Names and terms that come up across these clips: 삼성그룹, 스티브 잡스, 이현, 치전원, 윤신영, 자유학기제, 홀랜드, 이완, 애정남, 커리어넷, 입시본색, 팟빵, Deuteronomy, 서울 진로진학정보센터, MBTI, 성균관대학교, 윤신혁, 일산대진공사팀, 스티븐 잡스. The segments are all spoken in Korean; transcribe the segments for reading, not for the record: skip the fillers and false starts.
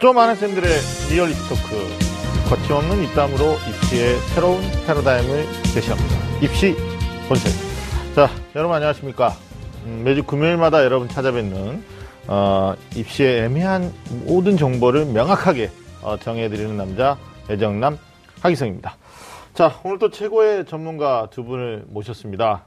좀 아는 쌤들의 리얼리티 토크, 거침없는 입담으로 입시의 새로운 패러다임을 제시합니다. 입시 본색. 자, 여러분 안녕하십니까. 매주 금요일마다 여러분 찾아뵙는 입시의 애매한 모든 정보를 명확하게 정해드리는 남자, 애정남 하기성입니다. 자, 오늘 또 최고의 전문가 두 분을 모셨습니다.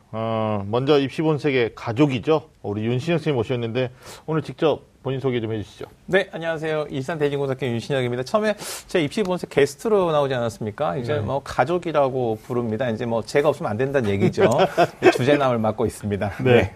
먼저 입시본색의 가족이죠. 우리 윤신혁 선생님 모셨는데 오늘 직접 본인 소개 좀 해주시죠. 네, 안녕하세요. 일산대진공사팀 윤신혁입니다. 처음에 제 입시본색 게스트로 나오지 않았습니까? 이제 뭐 가족이라고 부릅니다. 이제 뭐 제가 없으면 안 된다는 얘기죠. 주제남을 맡고 있습니다. 네, 네.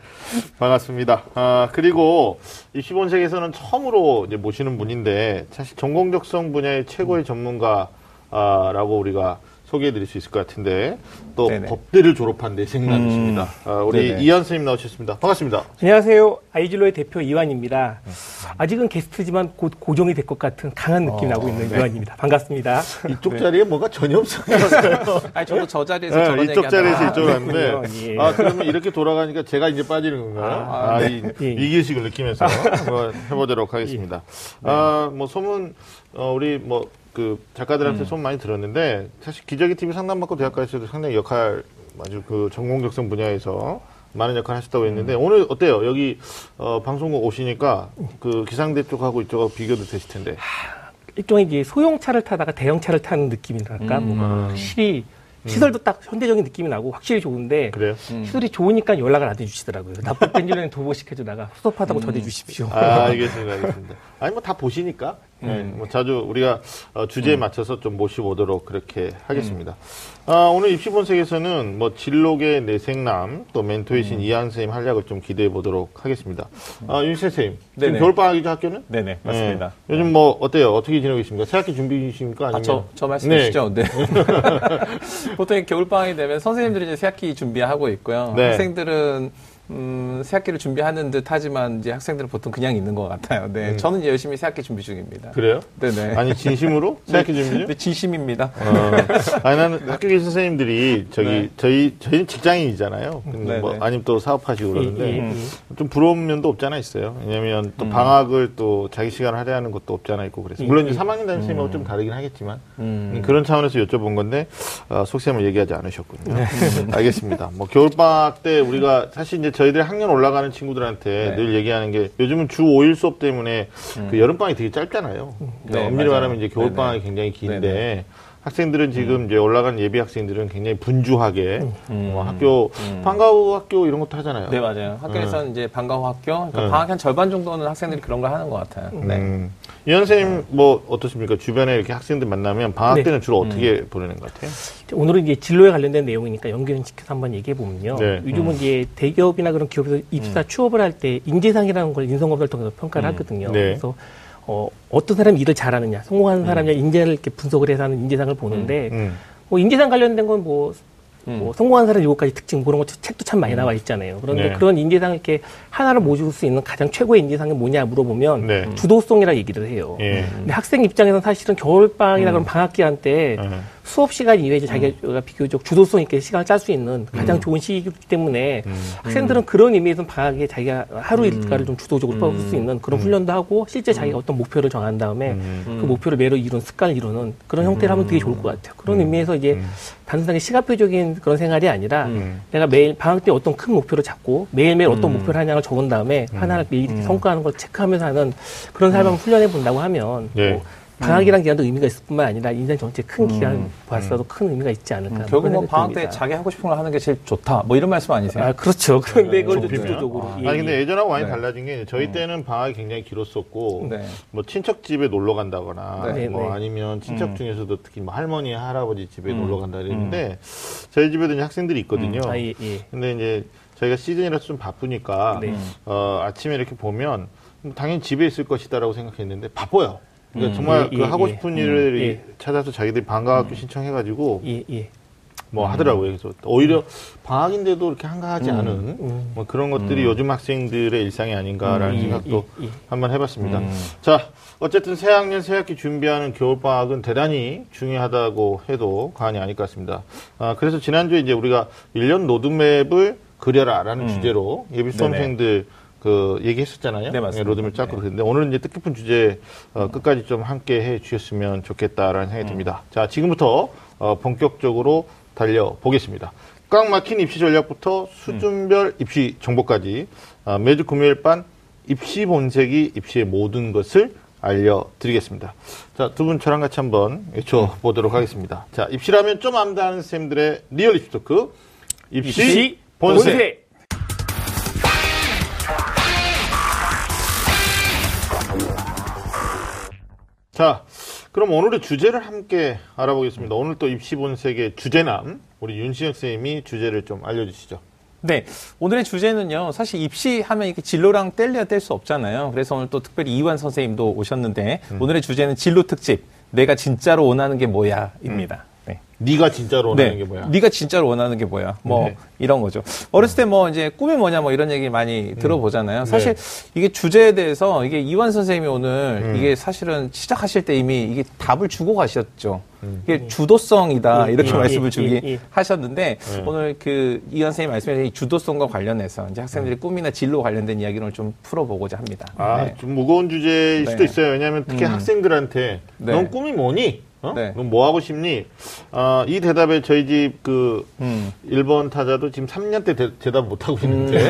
반갑습니다. 그리고 입시본색에서는 처음으로 이제 모시는 분인데 사실 전공적성 분야의 최고의 전문가라고 우리가 소개해드릴 수 있을 것 같은데 또 네네. 법대를 졸업한 내생남이십니다. 우리 네네. 이현 선생님 나오셨습니다. 반갑습니다. 안녕하세요. 아이진로의 대표 이완입니다. 아직은 게스트지만 곧 고정이 될 것 같은 강한 느낌이 나고 있는 네. 이완입니다. 반갑습니다. 이쪽 네. 자리에 뭐가 전혀 없어요. 아니 저도 저 자리에서 네, 저런 이쪽 자리에서 이쪽으로 왔는데 예. 아 그러면 이렇게 돌아가니까 제가 이제 빠지는 건가요? 네. 이 위기의식을 느끼면서 한번 해보도록 하겠습니다. 네. 뭐 소문 우리 뭐 그 작가들한테 소문 많이 들었는데 사실 기저귀 TV 상담받고 대학가에서도 상당히 역할 아주 그 전공적성 분야에서 많은 역할을 하셨다고 했는데 오늘 어때요? 여기 방송국 오시니까 그 기상대 쪽하고 이쪽하고 비교도 되실 텐데 일종의 이제 소형차를 타다가 대형차를 타는 느낌이랄까 뭐 실이 시설도 딱 현대적인 느낌이 나고 확실히 좋은데 그래요? 시설이 좋으니까 연락을 안 해주시더라고요. 나쁜 땐지는 도보시켜주다가 섭섭하다고 전해주십시오. 아, 알겠습니다. 알겠습니다. 아니 뭐 다 보시니까 네, 뭐 자주 우리가 주제에 맞춰서 좀 모셔보도록 그렇게 하겠습니다. 오늘 입시본색에서는 뭐 진로계 내생남 또 멘토이신 이한 선생님 활약을 좀 기대해 보도록 하겠습니다. 윤 선생님, 네네. 지금 겨울방학이죠 학교는? 네네 맞습니다. 네. 요즘 뭐 어때요? 어떻게 지내고 계십니까? 새학기 준비 중이십니까? 아니면 저 말씀이시죠? 네. 네. 보통 겨울방학이 되면 선생님들이 이제 새학기 준비하고 있고요. 네. 학생들은 새학기를 준비하는 듯 하지만 이제 학생들은 보통 그냥 있는 것 같아요. 네, 저는 이제 열심히 새학기 준비 중입니다. 그래요? 네네. 아니 진심으로 새학기 준비 중? 네, 진심입니다. 아니 나는 학교 계신 선생님들이 저기 네. 저희는 직장인이잖아요. 근데 뭐 아니면 또 사업하시고 그러는데 좀 부러운 면도 없지 않아 있어요. 왜냐하면 또 방학을 또 자기 시간을 할애하는 것도 없지 않아 있고 그래서 물론 이제 3학년 담임 선생님하고 좀 다르긴 하겠지만 그런 차원에서 여쭤본 건데 속셈을 얘기하지 않으셨군요. 네. 알겠습니다. 뭐 겨울 방학 때 우리가 사실 이제 저희들이 학년 올라가는 친구들한테 네. 늘 얘기하는 게 요즘은 주 5일 수업 때문에 그 여름방학이 되게 짧잖아요. 네, 엄밀히 맞아요. 말하면 이제 겨울방학이 네네. 굉장히 긴데 네네. 학생들은 지금 이제 올라간 예비 학생들은 굉장히 분주하게 학교 방과 후 학교 이런 것도 하잖아요. 네 맞아요. 학교에서는 이제 방과 후 학교 그러니까 방학 한 절반 정도는 학생들이 그런 걸 하는 것 같아요. 네. 이현 선생님 뭐 어떠십니까? 주변에 이렇게 학생들 만나면 방학 때는 네. 주로 어떻게 보내는 것 같아요? 오늘은 이제 진로에 관련된 내용이니까 연결시켜서 한번 얘기해 보면요. 네. 요즘은 이제 대기업이나 그런 기업에서 입사 취업을 할 때 인재상이라는 걸 인성검사를 통해서 평가를 하거든요. 네. 그래서 어떤 사람이 일을 잘하느냐, 성공하는 사람이냐, 인재를 이렇게 분석을 해서 하는 인재상을 보는데, 뭐 인재상 관련된 건 뭐 성공한 사람 7가지 특징, 그런 거 책도 참 많이 나와 있잖아요. 그런데 네. 그런 인재상을 이렇게 하나로 모실 수 있는 가장 최고의 인재상이 뭐냐 물어보면, 네. 주도성이라 얘기를 해요. 예. 근데 학생 입장에서는 사실은 겨울방학이나 그런 방학기한 때 수업 시간 이외에 자기가 비교적 주도성 있게 시간을 짤 수 있는 가장 좋은 시기이기 때문에 학생들은 그런 의미에서 방학에 자기가 하루 일과를 좀 주도적으로 뽑을 수 있는 그런 훈련도 하고 실제 자기가 어떤 목표를 정한 다음에 그 목표를 매로 이루는 습관을 이루는 그런 형태를 하면 되게 좋을 것 같아요. 그런 의미에서 이제 단순하게 시각표적인 그런 생활이 아니라 내가 매일 방학 때 어떤 큰 목표를 잡고 매일매일 어떤 목표를 하냐를 적은 다음에 하나를 매일 성과하는 걸 체크하면서 하는 그런 삶을 훈련해 본다고 하면 네. 뭐 방학이란 기간도 의미가 있을 뿐만 아니라 인생 전체 큰 기간 봤어도 큰 의미가 있지 않을까. 결국 뭐 방학 때 자기 하고 싶은 걸 하는 게 제일 좋다. 뭐 이런 말씀 아니세요? 아, 그렇죠. 그런데 그걸 좀 비교적으로. 아니, 근데 예전하고 많이 네. 달라진 게 저희 때는 방학이 굉장히 길었었고, 네. 뭐 친척 집에 놀러 간다거나, 네. 뭐 아니면 친척 중에서도 특히 뭐 할머니, 할아버지 집에 놀러 간다 그랬는데, 저희 집에도 이제 학생들이 있거든요. 아, 예, 예. 근데 이제 저희가 시즌이라서 좀 바쁘니까, 네. 아침에 이렇게 보면, 당연히 집에 있을 것이다라고 생각했는데, 바빠요. 그러니까 정말 그 하고 싶은 일을 찾아서 자기들이 방과학교 신청해가지고 뭐 하더라고요. 그래서 오히려 방학인데도 이렇게 한가하지 않은 뭐 그런 것들이 요즘 학생들의 일상이 아닌가라는 생각도 한번 해봤습니다. 자, 어쨌든 새학년 새학기 준비하는 겨울방학은 대단히 중요하다고 해도 과언이 아닐 것 같습니다. 그래서 지난주에 이제 우리가 1년 로드맵을 그려라라는 주제로 예비 수험생들 그 얘기했었잖아요. 네, 맞습니다. 로드맵 짰고 네. 그랬는데 오늘은 이제 뜻깊은 주제 끝까지 좀 함께 해 주셨으면 좋겠다라는 생각이 듭니다. 자, 지금부터 본격적으로 달려보겠습니다. 꽉 막힌 입시 전략부터 수준별 입시 정보까지 매주 금요일 밤 입시 본색이 입시의 모든 것을 알려드리겠습니다. 자, 두 분 저랑 같이 한번 외쳐보도록 하겠습니다. 자, 입시라면 좀 안다는 쌤들의 리얼 입시 토크 입시 본색. 자, 그럼 오늘의 주제를 함께 알아보겠습니다. 오늘 또 입시본색의 주제남, 우리 윤신혁 선생님이 주제를 좀 알려주시죠. 네, 오늘의 주제는요, 사실 입시하면 이렇게 진로랑 뗄래야 뗄 수 없잖아요. 그래서 오늘 또 특별히 이완 선생님도 오셨는데 오늘의 주제는 진로 특집, 내가 진짜로 원하는 게 뭐야 입니다. 네. 네가 진짜로 원하는 네. 게 뭐야? 네가 진짜로 원하는 게 뭐야? 뭐 네. 이런 거죠. 어렸을 때 뭐 이제 꿈이 뭐냐 뭐 이런 얘기 많이 들어보잖아요. 사실 네. 이게 주제에 대해서 이게 이완 선생님이 오늘 이게 사실은 시작하실 때 이미 이게 답을 주고 가셨죠. 이게 주도성이다 이렇게 말씀을 하셨는데 오늘 그 이완 선생님 말씀하신 주도성과 관련해서 이제 학생들이 꿈이나 진로 관련된 이야기를 좀 풀어보고자 합니다. 아, 네. 좀 무거운 주제일 네. 수도 있어요. 왜냐하면 특히 학생들한테 네. 넌 꿈이 뭐니? 어? 네. 넌 뭐 하고 싶니? 이 대답에 저희 집 그 1번 타자도 지금 3년째 대답 못 하고 있는데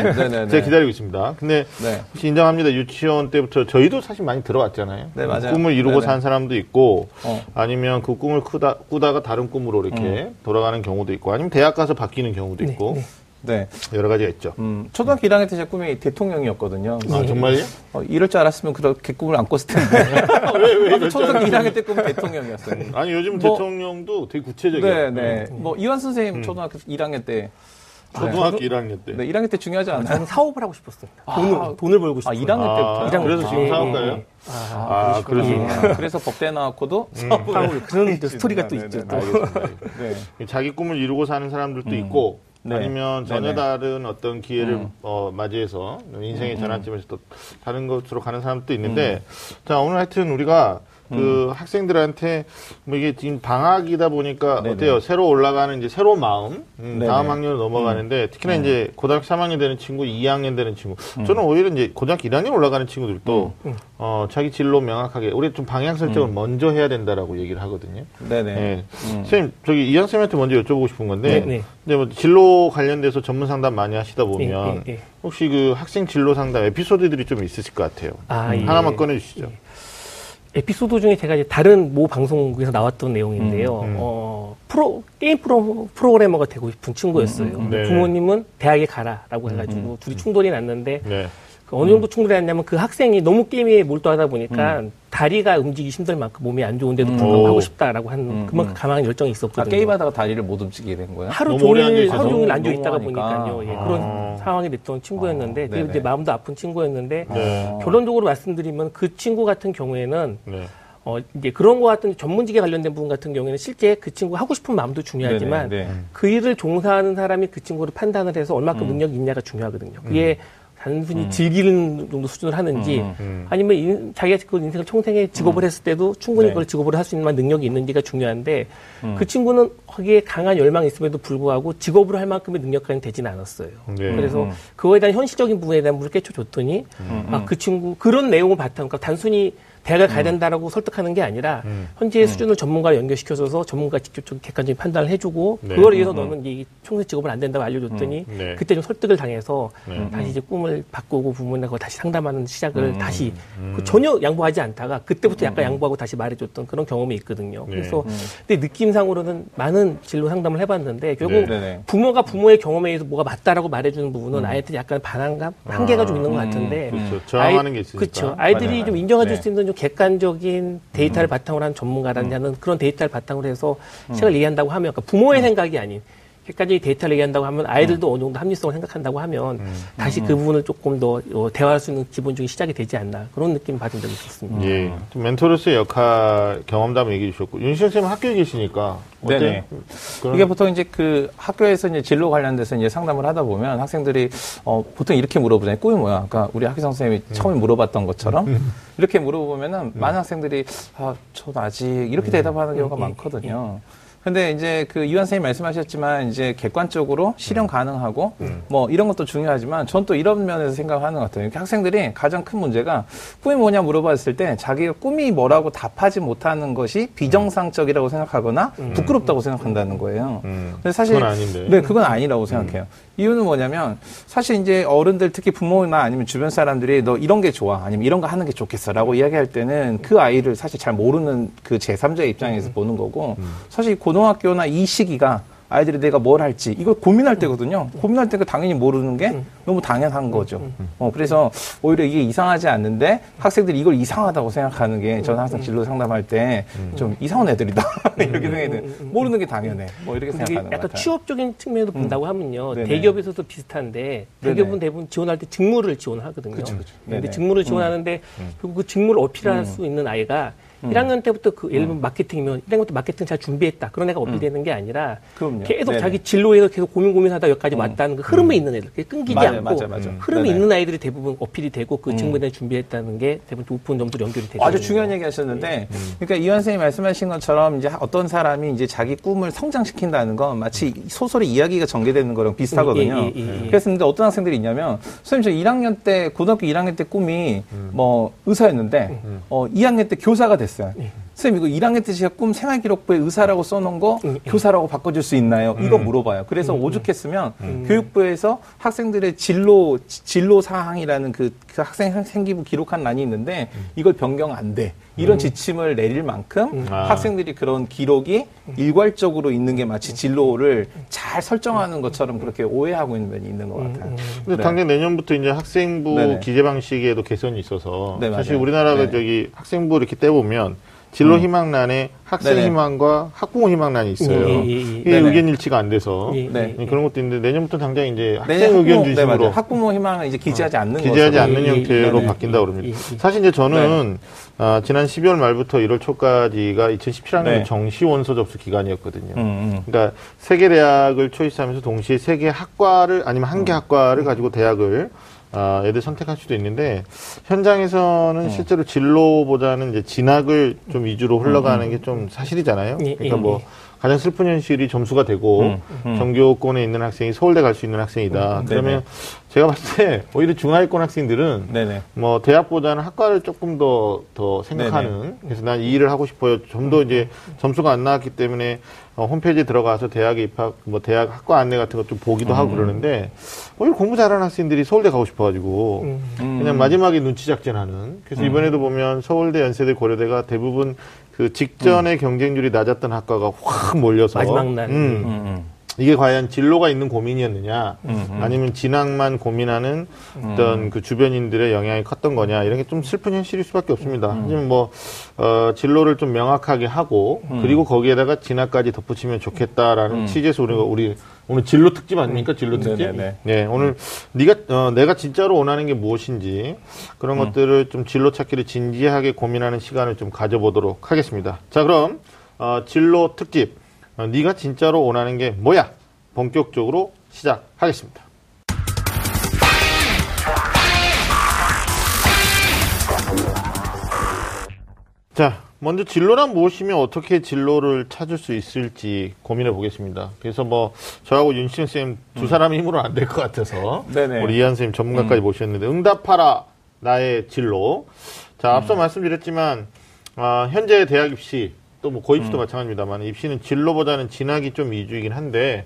제가 기다리고 있습니다. 근데 네. 혹시 인정합니다. 유치원 때부터 저희도 사실 많이 들어왔잖아요. 네, 맞아요. 꿈을 이루고 네네. 산 사람도 있고 아니면 그 꿈을 꾸다가 다른 꿈으로 이렇게 돌아가는 경우도 있고 아니면 대학 가서 바뀌는 경우도 있고 네, 네. 네. 여러 가지가 있죠. 초등학교 1학년 때 제 꿈이 대통령이었거든요. 아, 정말요? 이럴 줄 알았으면 그렇게 꿈을 안 꿨을 텐데. 왜 초등학교 1학년 때 꿈은 대통령이었어요. 아니, 요즘 뭐, 대통령도 되게 구체적이에요. 네, 네. 뭐, 이완 선생님 초등학교 1학년 때. 초등학교 1학년 때. 네, 1학년 때 중요하지 않아요? 저는 사업을 하고 싶었어요. 돈을 벌고 싶었어요. 아, 1학년 때부터. 그래서 지금 사업가예요? 아, 그러시구나. 그래서 법대 나왔고도 사업을 그런 스토리가 또 있죠. 자기 꿈을 이루고 사는 사람들도 있고, 네. 아니면 전혀 네네. 다른 어떤 기회를 맞이해서 인생의 전환점에서 또 다른 것으로 가는 사람도 있는데 자, 오늘 하여튼 우리가 그 학생들한테 뭐 이게 지금 방학이다 보니까 네네. 어때요? 새로 올라가는 이제 새로운 마음 다음 학년으로 넘어가는데 특히나 이제 고등학교 3학년 되는 친구, 2학년 되는 친구 저는 오히려 이제 고등학교 1학년 올라가는 친구들도 자기 진로 명확하게 우리 좀 방향 설정을 먼저 해야 된다라고 얘기를 하거든요. 네네. 네. 선생님 저기 이현 쌤한테 먼저 여쭤보고 싶은 건데 네네. 근데 뭐 진로 관련돼서 전문 상담 많이 하시다 보면 예. 혹시 그 학생 진로 상담 에피소드들이 좀 있으실 것 같아요. 아, 예. 하나만 꺼내주시죠. 예. 에피소드 중에 제가 이제 다른 모 방송국에서 나왔던 내용인데요. 게임 프로그래머가 되고 싶은 친구였어요. 부모님은 대학에 가라라고 해가지고 둘이 충돌이 났는데 네. 그 어느 정도 충돌이 났냐면 그 학생이 너무 게임에 몰두하다 보니까 다리가 움직이기 힘들 만큼 몸이 안 좋은데도 불구하고 하고 싶다라고 하는 그만큼 강한 열정이 있었거든요. 아, 게임하다가 다리를 못 움직이게 된 거야? 하루 종일 앉아 있다가 보니까요. 예, 그런 상황이 됐던 친구였는데 이제 마음도 아픈 친구였는데 결론적으로 말씀드리면 그 친구 같은 경우에는 네. 이제 그런 것 같은 전문직에 관련된 부분 같은 경우에는 실제 그 친구 하고 싶은 마음도 중요하지만 네네, 네. 그 일을 종사하는 사람이 그 친구를 판단을 해서 얼마큼 능력이 있냐가 중요하거든요. 그게 단순히 즐기는 정도 수준을 하는지 아니면 자기가 그 인생을 평생에 직업을 했을 때도 충분히 네. 그걸 직업으로 할 수 있는 능력이 있는지가 중요한데 그 친구는 거기에 강한 열망이 있음에도 불구하고 직업으로 할 만큼의 능력까지는 되지는 않았어요. 네. 그래서 그거에 대한 현실적인 부분에 대한 물을 깨쳐줬더니 그 친구 그런 내용을 바탕으로 그러니까 단순히 대학을 가야 된다라고 설득하는 게 아니라 현재의 수준을 전문가와 연결시켜줘서 전문가 직접 좀 객관적인 판단을 해주고 네. 그걸 위해서 너는 이 평생 직업은 안 된다고 알려줬더니 네. 그때 좀 설득을 당해서 다시 이제 꿈을 바꾸고 부모님하고 다시 상담하는 시작을 다시 전혀 양보하지 않다가 그때부터 약간 양보하고 다시 말해줬던 그런 경험이 있거든요. 네. 그래서 근데 느낌상으로는 많은 진로 상담을 해봤는데 결국 네. 부모가 부모의 경험에 의해서 뭐가 맞다라고 말해주는 부분은 아이한테 약간 반항감 한계가 좀 있는 것 같은데 그렇죠. 저항하는 게 있으니까 그렇죠. 아이들이 좀 인정해줄 네. 수 있는 좀 객관적인 데이터를 바탕으로 한 전문가라는 그런 데이터를 바탕으로 해서 책을 얘기한다고 하면 그러니까 부모의 생각이 아닌 객관적인 데이터를 얘기한다고 하면 아이들도 어느 정도 합리성을 생각한다고 하면 다시 그 부분을 조금 더 대화할 수 있는 기본적인 시작이 되지 않나 그런 느낌 받은 적이 있었습니다. 예, 멘토로서의 역할 경험담을 얘기해 주셨고 윤신혁 선생님 학교에 계시니까 어때요? 그런... 이게 보통 이제 그 학교에서 이제 진로 관련돼서 이제 상담을 하다 보면 학생들이 보통 이렇게 물어보잖아요. 꿈이 뭐야? 그러니까 우리 학기성 선생님이 처음에 물어봤던 것처럼 이렇게 물어보면은 많은 학생들이 전 아직 이렇게 대답하는 경우가 많거든요. 근데 이제 그 이완 선생님 말씀하셨지만 이제 객관적으로 실현 가능하고 뭐 이런 것도 중요하지만 전 또 이런 면에서 생각하는 것 같아요. 학생들이 가장 큰 문제가 꿈이 뭐냐 물어봤을 때 자기가 꿈이 뭐라고 답하지 못하는 것이 비정상적이라고 생각하거나 부끄럽다고 생각한다는 거예요. 근데 사실 그건 아닌데. 네, 그건 아니라고 생각해요. 이유는 뭐냐면 사실 이제 어른들 특히 부모나 아니면 주변 사람들이 너 이런 게 좋아 아니면 이런 거 하는 게 좋겠어라고 이야기할 때는 그 아이를 사실 잘 모르는 그 제3자의 입장에서 보는 거고 사실 고등학교나 이 시기가 아이들이 내가 뭘 할지 이걸 고민할 때거든요. 고민할 때가 당연히 모르는 게 너무 당연한 거죠. 그래서 오히려 이게 이상하지 않는데 학생들이 이걸 이상하다고 생각하는 게 저는 항상 진로 상담할 때 좀 이상한 애들이다 이렇게 생각이 드는 모르는 게 당연해 뭐 이렇게 생각하는 것 같아요. 약간 취업적인 측면에서 본다고 하면요. 네네. 대기업에서도 비슷한데 대기업은 대부분 지원할 때 직무를 지원하거든요. 그런데 직무를 지원하는데 결국 그 직무를 어필할 수 있는 아이가 1학년 때부터 그 예를 들면 마케팅이면 1학년 때부터 마케팅 잘 준비했다. 그런 애가 어필되는 게 아니라 그럼요. 계속 네네. 자기 진로에서 계속 고민하다 여기까지 왔다는 그 흐름에 있는 애들 끊기지 맞아요, 않고 맞아. 흐름이 네네. 있는 아이들이 대부분 어필이 되고 그 직무에 대해 준비했다는 게 대부분 높은 점수로 연결이 되죠. 아주 중요한 얘기 하셨는데 그러니까 이완 선생님이 말씀하신 것처럼 이제 어떤 사람이 이제 자기 꿈을 성장시킨다는 건 마치 소설의 이야기가 전개되는 거랑 비슷하거든요. 그래서 근데 어떤 학생들이 있냐면 선생님 저 1학년 때 고등학교 1학년 때 꿈이 뭐 의사였는데 2학년 때 교사가 됐어요. 선생님 이거 1학년 때 제가 꿈 생활기록부에 의사라고 써놓은 거 교사라고 바꿔줄 수 있나요? 이거 물어봐요. 그래서 오죽했으면 교육부에서 학생들의 진로 사항이라는 그 학생 생기부 기록한 란이 있는데 이걸 변경 안 돼. 이런 지침을 내릴 만큼 학생들이 그런 기록이 일괄적으로 있는 게 마치 진로를 잘 설정하는 것처럼 그렇게 오해하고 있는 면이 있는 것 같아요. 근데 네. 당장 내년부터 이제 학생부 네네. 기재 방식에도 개선이 있어서 네, 사실 우리나라가 네. 저기 학생부 이렇게 떼보면 진로 희망란에 학생 네네. 희망과 학부모 희망란이 있어요. 이게 의견 일치가 안 돼서 그런 것도 있는데 내년부터 당장 이제 학생 의견 중심으로 네, 학부모 희망은 이제 기재하지 않는 기재하지 않는 형태로 바뀐다고 그럽니다. 사실 이제 저는 지난 12월 말부터 1월 초까지가 2017학년 네. 정시 원서 접수 기간이었거든요. 그러니까 세 개 대학을 초이스하면서 동시에 세 개 학과를 아니면 한 개 학과를 가지고 대학을 애들 선택할 수도 있는데 현장에서는 실제로 진로보다는 이제 진학을 좀 위주로 흘러가는 게 좀 사실이잖아요. 그러니까 뭐 가장 슬픈 현실이 점수가 되고 전교권에 있는 학생이 서울대 갈 수 있는 학생이다. 그러면 제가 봤을 때 오히려 중하위권 학생들은 네네. 뭐 대학보다는 학과를 조금 더 생각하는 네네. 그래서 난 이 일을 하고 싶어요. 좀 더 이제 점수가 안 나왔기 때문에 홈페이지에 들어가서 대학에 입학, 뭐 대학 학과 안내 같은 것 좀 보기도 하고 그러는데 오히려 공부 잘하는 학생들이 서울대 가고 싶어가지고 그냥 마지막에 눈치 작전하는. 그래서 이번에도 보면 서울대, 연세대, 고려대가 대부분 그 직전에 경쟁률이 낮았던 학과가 확 몰려서 마지막 날 이게 과연 진로가 있는 고민이었느냐 아니면 진학만 고민하는 어떤 그 주변인들의 영향이 컸던 거냐 이런 게 좀 슬픈 현실일 수밖에 없습니다. 하지만 뭐 진로를 좀 명확하게 하고 그리고 거기에다가 진학까지 덧붙이면 좋겠다라는 취지에서 우리 오늘 진로 특집 아닙니까? 진로 특집? 네, 오늘 내가 진짜로 원하는 게 무엇인지 그런 것들을 좀 진로 찾기를 진지하게 고민하는 시간을 좀 가져보도록 하겠습니다. 자, 그럼 진로 특집 네가 진짜로 원하는 게 뭐야? 본격적으로 시작하겠습니다. 자, 먼저 진로란 무엇이며 어떻게 진로를 찾을 수 있을지 고민해 보겠습니다. 그래서 뭐 저하고 윤신영 쌤 두 사람의 힘으로는 안 될 것 같아서 네네. 우리 이현 쌤 전문가까지 모셨는데 응답하라 나의 진로. 자, 앞서 말씀드렸지만 현재 대학 입시 또 뭐 고입시도 마찬가지입니다만 입시는 진로보다는 진학이 좀 위주이긴 한데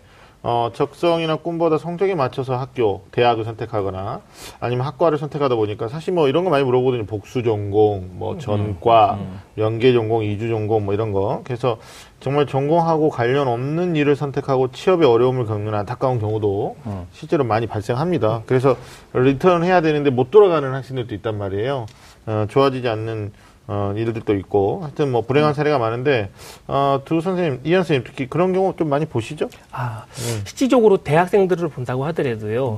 적성이나 꿈보다 성적에 맞춰서 학교, 대학을 선택하거나 아니면 학과를 선택하다 보니까 사실 뭐 이런 거 많이 물어보거든요. 복수 전공, 뭐 전과, 연계 전공, 이주 전공 뭐 이런 거. 그래서 정말 전공하고 관련 없는 일을 선택하고 취업에 어려움을 겪는 안타까운 경우도 실제로 많이 발생합니다. 그래서 리턴해야 되는데 못 돌아가는 학생들도 있단 말이에요. 좋아지지 않는 일들도 있고, 하여튼 뭐, 불행한 사례가 많은데, 두 선생님, 이현 선생님, 특히 그런 경우 좀 많이 보시죠? 실질적으로 대학생들을 본다고 하더라도요,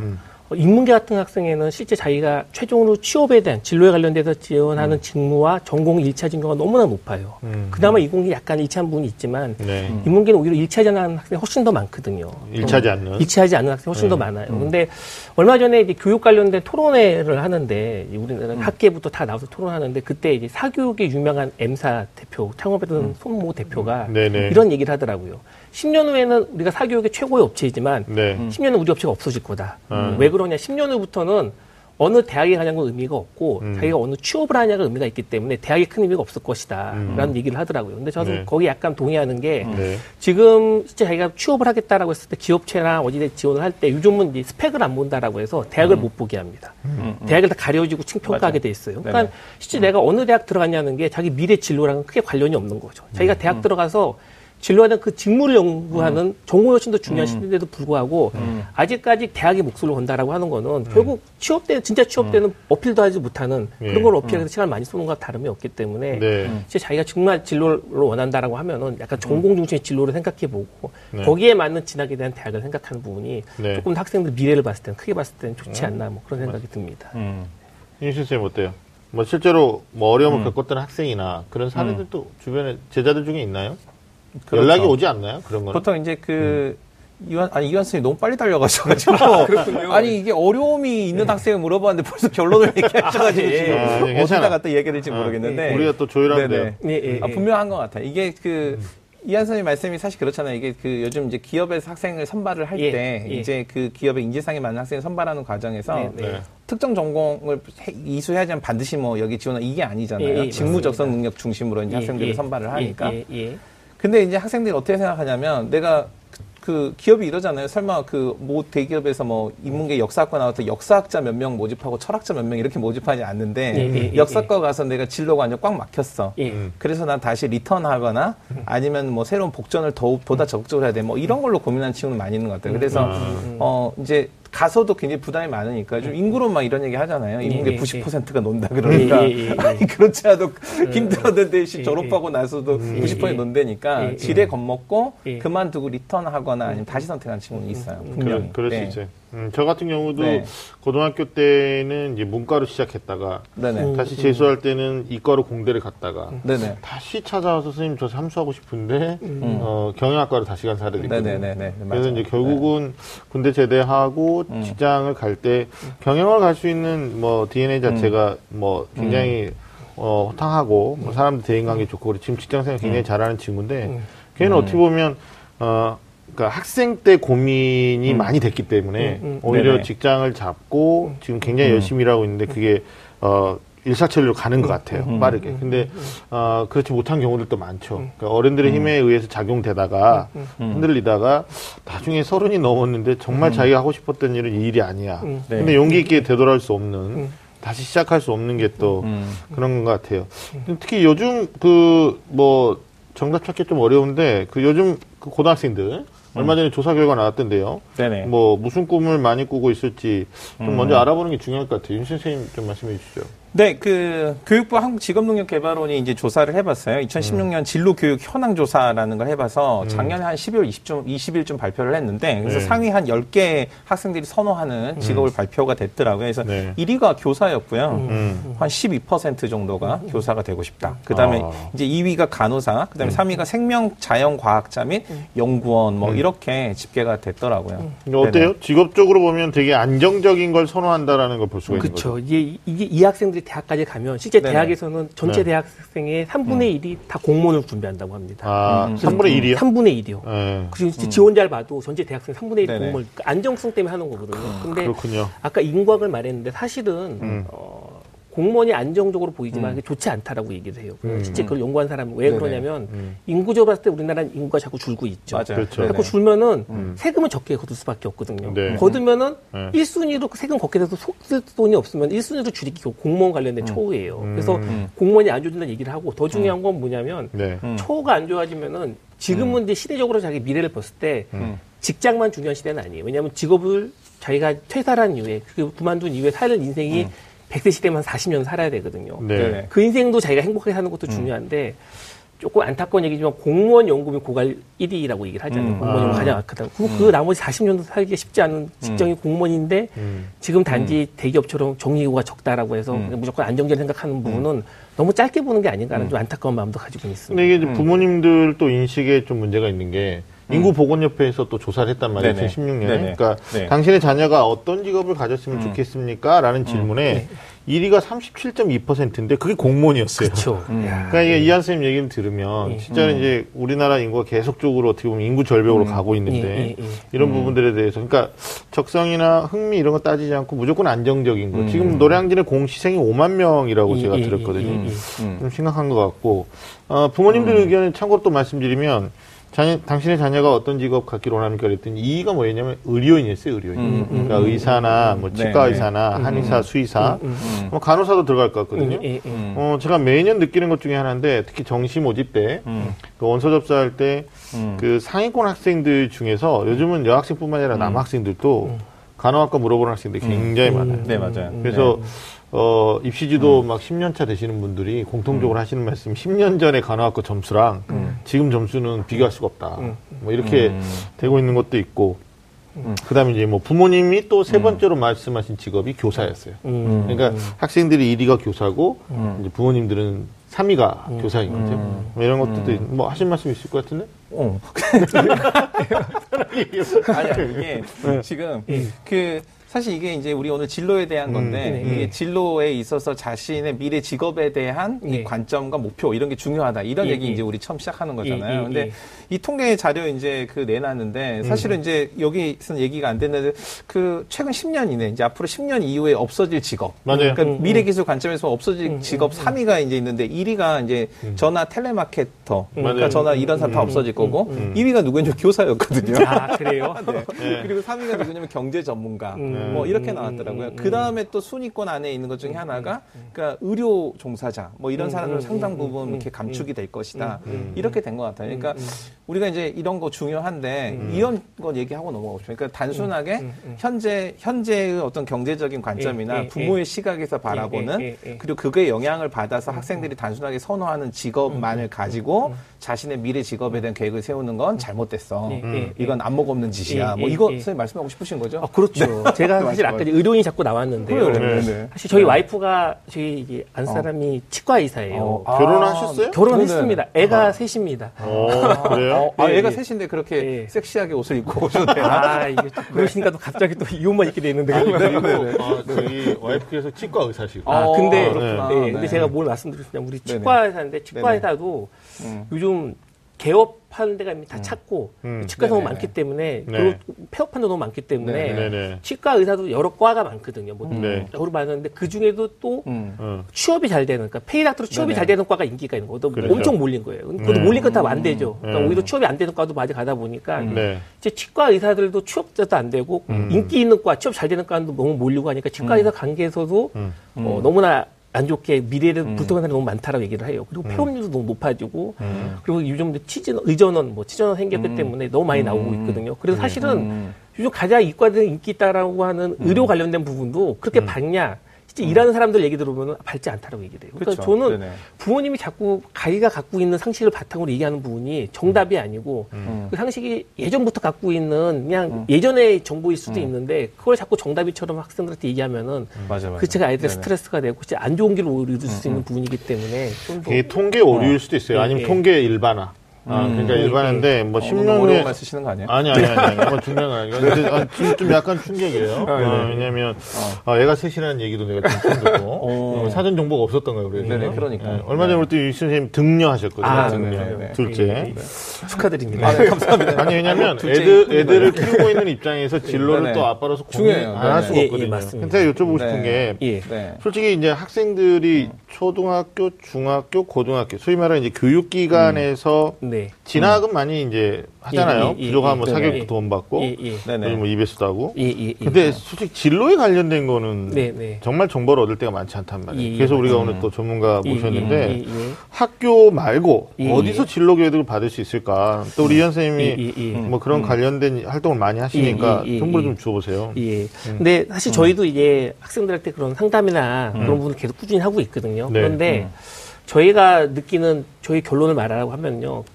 인문계 같은 학생에는 실제 자기가 최종으로 취업에 대한 진로에 관련돼서 지원하는 직무와 전공 1차 진로가 너무나 높아요. 그나마 이공계 약간 일치한 부분이 있지만 인문계는 오히려 일치하지 않는 학생이 훨씬 더 많거든요. 일치하지 않는 학생이 훨씬 더 많아요. 근데 얼마 전에 이제 교육 관련된 토론회를 하는데 우리나라 학계부터 다 나와서 토론하는데 그때 이제 사교육이 유명한 M사 대표 창업했던 손모 대표가 이런 얘기를 하더라고요. 10년 후에는 우리가 사교육의 최고의 업체이지만 10년 후 우리 업체가 없어질 거다. 왜 그러냐? 10년 후부터는 어느 대학에 가냐는 의미가 없고 자기가 어느 취업을 하냐가 의미가 있기 때문에 대학에 큰 의미가 없을 것이다 라는 얘기를 하더라고요. 근데 저는 거기에 약간 동의하는 게 지금 진짜 자기가 취업을 하겠다라고 했을 때 기업체나 어디에 지원을 할 때 요즘은 이제 스펙을 안 본다라고 해서 대학을 못 보게 합니다. 대학을 다 가려지고 평가하게 돼 있어요. 그러니까 실제 내가 어느 대학 들어갔냐는 게 자기 미래 진로랑은 크게 관련이 없는 거죠. 자기가 대학 들어가서 진로에 대한 그 직무를 연구하는 전공이 훨씬 더 중요한 시대인데도 불구하고 아직까지 대학의 목소리를 건다라고 하는 거는 결국 취업 때 진짜 취업 때는 어필도 하지 못하는 그런 걸 어필해서 시간을 많이 쏘는 것과 다름이 없기 때문에 자기가 정말 진로를 원한다라고 하면은 약간 전공 중심의 진로를 생각해보고 거기에 맞는 진학에 대한 대학을 생각하는 부분이 조금 학생들 미래를 봤을 때는 크게 봤을 때는 좋지 않나 뭐 그런 생각이 듭니다. 윤신 선생님 어때요? 뭐 실제로 뭐 어려움을 겪었던 학생이나 그런 사례들도 주변에 제자들 중에 있나요? 그렇죠. 연락이 오지 않나요? 그런 거는? 보통 이제 그, 이완 선생님 너무 빨리 달려가셔가지고. 아니, 이게 어려움이 있는 학생을 물어봤는데 벌써 결론을 얘기하셔가지고. 어디다 갖다 얘기해야 될지 모르겠는데. 우리가 또 조율하는데. 분명한 것 같아요. 이게 그, 이완 선생님 말씀이 사실 그렇잖아요. 이게 그 요즘 이제 기업에서 학생을 선발을 할 때 이제 그 기업의 인재상에 맞는 학생을 선발하는 과정에서 특정 전공을 이수해야지만 반드시 뭐 여기 지원하는 이게 아니잖아요. 직무 적성 능력 중심으로 이제 학생들을 선발을 하니까. 근데 이제 학생들이 어떻게 생각하냐면 내가 그 기업이 이러잖아요. 설마 그 뭐 대기업에서 뭐 인문계 역사학과 나와서 역사학자 몇 명 모집하고 철학자 몇 명 이렇게 모집하지 않는데 역사학과 가서 내가 진로가 완전 꽉 막혔어. 그래서 난 다시 리턴하거나 아니면 뭐 새로운 복전을 보다 적극적으로 해야 돼. 뭐 이런 걸로 고민하는 친구는 많이 있는 것 같아요. 그래서 이제 가서도 굉장히 부담이 많으니까 좀 인구로 막 이런 얘기 하잖아요. 인문계 90%가 논다 그러니까 아니 그렇지 않아도 힘들었는데 졸업하고 나서도 90%이 논다니까 지레 겁먹고 그만두고 리턴하거나 아니면 다시 선택한 친구는 있어요. 분명히. 그럴 수 있어요. 저 같은 경우도 고등학교 때는 이제 문과로 시작했다가 다시 재수할 때는 이과로 공대를 갔다가 다시 찾아와서 선생님 저 삼수하고 싶은데 경영학과로 다시 간 사례도 있거든요. 그래서 이제 결국은 군대 제대하고 직장을 갈 때 경영을 갈 수 있는 뭐 DNA 자체가 뭐 굉장히 호탕하고 뭐 사람들 대인관계 좋고 그리고 지금 직장생활 굉장히 잘하는 친구인데 걔는 어떻게 보면 그러니까 학생 때 고민이 많이 됐기 때문에 오히려 직장을 잡고 지금 굉장히 열심히 일하고 있는데 그게 일사천리로 가는 것 같아요. 빠르게. 근데 그렇지 못한 경우들도 많죠. 그러니까 어른들의 힘에 의해서 작용되다가 흔들리다가 나중에 30이 넘었는데 정말 자기가 하고 싶었던 일은 이 일이 아니야. 근데 용기 있게 되돌아올 수 없는 다시 시작할 수 없는 게 또 그런 것 같아요. 특히 요즘 그 뭐 정답 찾기 좀 어려운데 그 요즘 그 고등학생들 얼마 전에 조사 결과 나왔던데요. 뭐 무슨 꿈을 많이 꾸고 있을지 좀 먼저 알아보는 게 중요할 것 같아요. 윤 선생님 좀 말씀해 주시죠. 네, 그 교육부 한국직업능력개발원이 이제 조사를 해봤어요. 2016년 진로교육 현황조사라는 걸 해봐서 작년에 한 12월 20일쯤 발표를 했는데 그래서 상위 한 10개 학생들이 선호하는 직업을 발표가 됐더라고요. 그래서 1위가 교사였고요. 한 12% 정도가 교사가 되고 싶다. 그다음에 이제 2위가 간호사, 그다음에 3위가 생명자연과학자 및 연구원 뭐 이렇게 집계가 됐더라고요. 어때요? 직업적으로 보면 되게 안정적인 걸 선호한다라는 걸 볼 수가 있는 거죠. 그렇죠. 이게 이 학생들이 대학까지 가면 실제 대학에서는 전체 대학생의 3분의 1이 다 공무원을 준비한다고 합니다. 아, 3분의 1이요? 3분의 1이요. 그리고 지원자를 봐도 전체 대학생 3분의 1이 공무원 안정성 때문에 하는 거거든요. 근데 그렇군요. 아까 인과학을 말했는데 사실은 공무원이 안정적으로 보이지만 그게 좋지 않다라고 얘기를 해요. 실제 그걸 연구한 사람은 왜 그러냐면 인구적으로 봤을 때 우리나라는 인구가 자꾸 줄고 있죠. 그렇죠. 자꾸 줄면은 세금을 적게 거둘 수밖에 없거든요. 거두면은 1순위로 세금 걷게 돼서 쓸 돈이 없으면 1순위로 줄이기 공무원 관련된 처우예요. 그래서 공무원이 안 좋아진다는 얘기를 하고 더 중요한 건 뭐냐면 처우가 안 좋아지면은 지금은 이제 시대적으로 자기 미래를 봤을 때 직장만 중요한 시대는 아니에요. 왜냐하면 직업을 자기가 퇴사를 한 이후에 그만둔 이후에 사는 인생이 100세 시대만 40년 살아야 되거든요. 그 인생도 자기가 행복하게 사는 것도 중요한데 조금 안타까운 얘기지만 공무원 연금이 고갈 1위라고 얘기를 하잖아요. 공무원 연금이 가장 악하다. 그 나머지 40년도 살기 쉽지 않은 직종이 공무원인데 지금 단지 대기업처럼 정리고가 적다라고 해서 그냥 무조건 안정적으로 생각하는 부분은 너무 짧게 보는 게 아닌가라는 좀 안타까운 마음도 가지고 있습니다. 근데 이게 부모님들 또 인식에 좀 문제가 있는 게 인구보건협회에서 또 조사를 했단 말이에요. 2016년에. 그러니까 당신의 자녀가 어떤 직업을 가졌으면 좋겠습니까? 라는 질문에 1위가 37.2%인데 그게 공무원이었어요. 그렇죠. 그러니까 이게 이한 선생님 얘기를 들으면 진짜 이제 우리나라 인구가 계속적으로 어떻게 보면 인구 절벽으로 가고 있는데 이런 부분들에 대해서 그러니까 적성이나 흥미 이런 거 따지지 않고 무조건 안정적인 거. 지금 노량진의 공시생이 5만 명이라고 제가 들었거든요. 좀 심각한 것 같고 부모님들 의견을 참고로 또 말씀드리면 당신의 자녀가 어떤 직업 갖기를 원합니까? 그랬더니 2위가 뭐였냐면 의료인이었어요, 의료인. 그러니까 의사나, 뭐, 치과 의사나, 한의사, 수의사, 뭐, 간호사도 들어갈 것 같거든요. 제가 매년 느끼는 것 중에 하나인데, 특히 정시 모집 때, 그 원서 접수할 때, 그 상위권 학생들 중에서 요즘은 여학생뿐만 아니라 남학생들도 간호학과 물어보는 학생들이 굉장히 많아요. 네, 맞아요. 그래서, 입시지도 막 10년차 되시는 분들이 공통적으로 하시는 말씀, 10년 전에 간호학과 점수랑 지금 점수는 비교할 수가 없다. 뭐 이렇게 되고 있는 것도 있고, 그 다음에 이제 뭐 부모님이 또 세 번째로 말씀하신 직업이 교사였어요. 그러니까 학생들이 1위가 교사고, 이제 부모님들은 3위가 교사인 거죠. 뭐 이런 것도 뭐 하신 말씀 있을 것 같은데? 아니야, 이게 지금 사실 이게 이제 우리 오늘 진로에 대한 건데 이게 진로에 있어서 자신의 미래 직업에 대한 이 관점과 목표 이런 게 중요하다 이런 얘기 이제 우리 처음 시작하는 거잖아요. 근데 이 통계 자료 이제 그 내놨는데 사실은 이제 여기서는 얘기가 안 됐는데 그 최근 10년 이내 이제 앞으로 10년 이후에 없어질 직업. 맞아요. 그러니까 미래 기술 관점에서 없어질 직업 3위가 이제 있는데 1위가 이제 전화 텔레마케터. 그러니까 전화 이런 사람 다 없어질 거고 2위가 누구냐면 교사였거든요. 아, 그래요? 네. 네. 그리고 3위가 누구냐면 경제 전문가. 뭐 이렇게 나왔더라고요. 그 다음에 또 순위권 안에 있는 것 중에 하나가 그러니까 의료 종사자 뭐 이런 사람들 상당 부분 이렇게 감축이 될 것이다. 이렇게 된 것 같아요. 그러니까 우리가 이제 이런 거 중요한데 이런 거 얘기하고 넘어가고 싶어요. 그러니까 단순하게 현재의 어떤 경제적인 관점이나 부모의 시각에서 바라보는 그리고 그게 영향을 받아서 학생들이 단순하게 선호하는 직업만을 가지고 자신의 미래 직업에 대한 계획을 세우는 건 잘못됐어. 이건 안목 없는 짓이야. 뭐 이거 선생님 말씀하고 싶으신 거죠? 아, 그렇죠. 네. 제가 사실 아까 의료인이 자꾸 나왔는데요. 네. 사실 저희 와이프가 저희 안 사람이 치과 의사예요. 결혼하셨어요? 결혼했습니다. 애가 셋입니다. 그래요? 네. 애가 셋인데 그렇게 섹시하게 옷을 입고 오셔도 돼요? 그러시니까 또 갑자기 또 이 옷만 입게 되는데. 저희 와이프께서 치과 의사시고. 근데 근데 제가 뭘 말씀드렸냐면 우리 치과 의사인데 치과 의사도 요즘 개업하는 데가 이미 다 찼고 치과 의사가 너무 많기 때문에 그리고 폐업하는 데 너무 많기 때문에 치과 의사도 여러 과가 많거든요. 뭐 여러 많은데 그 중에도 또 취업이 잘 되는 그러니까 페이닥터로 취업이 잘 되는 과가 인기가 있는 거도 엄청 몰린 거예요. 그것도 몰린 건 다 안 되죠. 그러니까 오히려 취업이 안 되는 과도 많이 가다 보니까 이제 치과 의사들도 취업자도 안 되고 인기 있는 과, 취업 잘 되는 과도 너무 몰리고 하니까 치과 의사 관계에서도 너무나 안 좋게 미래를 불통한 사람이 너무 많다라고 얘기를 해요. 그리고 폐업률도 너무 높아지고 그리고 요즘 치전원 생겼기 때문에 너무 많이 나오고 있거든요. 그래서 사실은 요즘 가장 이과들이 인기 있다라고 하는 의료 관련된 부분도 그렇게 봤냐 실제 일하는 사람들 얘기 들어보면 밝지 않다라고 얘기를 해요. 그러니까 그렇죠. 저는 부모님이 자꾸 가이가 갖고 있는 상식을 바탕으로 얘기하는 부분이 정답이 아니고 그 상식이 예전부터 갖고 있는 그냥 예전의 정보일 수도 있는데 그걸 자꾸 정답이처럼 학생들한테 얘기하면은 그 제가 아이들의 스트레스가 되고 진짜 안 좋은 길로 오를 수 있는 부분이기 때문에 이게 통계 오류일 수도 있어요. 아니면 통계 일반화. 그러니까 일반인데, 뭐, 10년에. 어려운 말 쓰시는 거 아니야? 아니. 뭐, 중요한 거 아니야. 근데 좀 약간 충격이에요. 왜냐면, 애가 셋이라는 얘기도 내가 좀 듣고, 사전 정보가 없었던 거예요, 그래서. 네네, 그러니까. 얼마 전에 우리 또 윤 선생님 등려하셨거든요. 등려. 둘째. 축하드립니다. 감사합니다. 아니, 왜냐면, 애들을 키우고 있는 입장에서 진로를 또 아빠로서 고민 안 할 수가 없거든요. 맞습니다. 제가 여쭤보고 싶은 게, 솔직히 이제 학생들이 초등학교, 중학교, 고등학교, 소위 말하는 이제 교육기관에서 진학은 많이 이제 하잖아요. 부족하면 뭐 사교육도 돈받고, 요즘 뭐 EBS도 하고. 근데 솔직히 진로에 관련된 거는 정말 정보를 얻을 때가 많지 않단 말이에요. 그래서 우리가 오늘 또 전문가 모셨는데 학교 말고 어디서 진로 교육을 받을 수 있을까? 또 우리 이현 선생님이 뭐 그런 관련된 활동을 많이 하시니까 정보를 좀 주어보세요. 근데 사실 저희도 이제 학생들한테 그런 상담이나 그런 부분을 계속 꾸준히 하고 있거든요. 그런데 저희가 느끼는 저희 결론을 말하라고 하면요.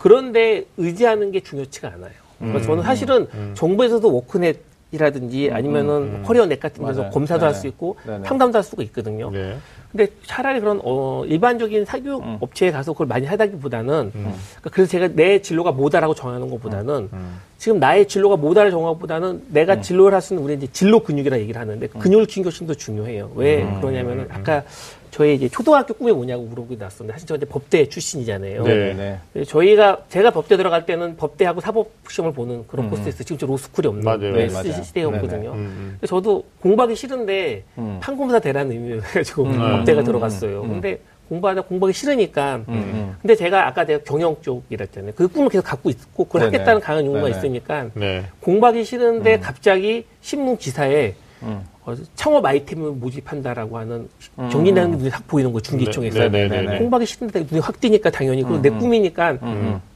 그런데 의지하는 게 중요치가 않아요. 그러니까 저는 사실은 정부에서도 워크넷이라든지 아니면은 커리어넷 같은 데서 맞아요. 검사도 할 수 있고 상담도 할 수가 있거든요. 네. 근데 차라리 그런 일반적인 사교육 업체에 가서 그걸 많이 하다기보다는 그러니까 그래서 제가 내 진로가 뭐다라고 정하는 것보다는 지금 나의 진로가 뭐다를 정하기보다는 내가 진로를 할 수 있는 우리 이제 진로 근육이라 얘기를 하는데 근육을 키우는 것이 더 중요해요. 왜 그러냐면은 아까 저희 이제 초등학교 꿈이 뭐냐고 물어보기도 했었는데 사실 저 이제 법대 출신이잖아요. 네. 저희가 제가 법대 들어갈 때는 법대하고 사법 시험을 보는 그런 코스였어요. 지금 저 로스쿨이 없는 시대였거든요. 저도 공부하기 싫은데 판검사 되라는 의미로 해가지고 법대가 들어갔어요. 근데 공부하기 싫으니까. 근데 제가 아까 내가 경영 쪽이랬잖아요. 그 꿈을 계속 갖고 있고 그걸 하겠다는 강한 용구가 있으니까 공부하기 싫은데 갑자기 신문 기사에 창업 아이템을 모집한다라고 하는 정리되는 게 눈에 확 보이는 거예요. 중기청에서. 공부하기 싫은데 눈에 확 띄니까 당연히 그리고 내 꿈이니까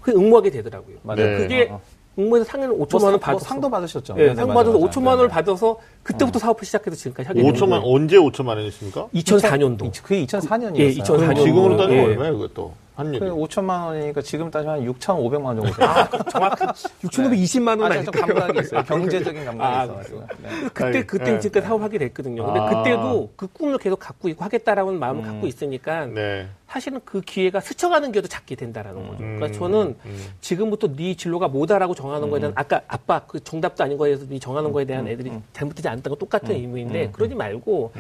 그게 응모하게 되더라고요. 맞아요. 그게 응모해서 상에는 5천만 원 받았어요. 상도 받으셨죠? 네, 상 받아서 5천만 원을 받아서 그때부터 사업을 시작해서 지금까지 하게 됐어요. 5천만 언제 5천만 원이십니까? 2004년도. 그게 2004년이었어요. 예, 2004년도. 지금으로 따지면 얼마예요, 그것도? 그 5천만 원이니까 지금 따지면 6,500만 원 정도. 아, 정확히 6,520만 원. 아, 좀 감각이 있어요. 경제적인 감각이 있어가지고. 네. 그때 지금까지 사업하게 됐거든요. 근데 그때도 그 꿈을 계속 갖고 있고 하겠다라는 마음을 갖고 있으니까 사실은 그 기회가 스쳐가는 기회도 작게 된다라는 거죠. 그러니까 저는 지금부터 네 진로가 뭐다라고 정하는 거에 대한 아까 아빠 그 정답도 아닌 거에 대해서 네 정하는 거에 대한 애들이 잘못되지 않다는 건 똑같은 의미인데 그러지 말고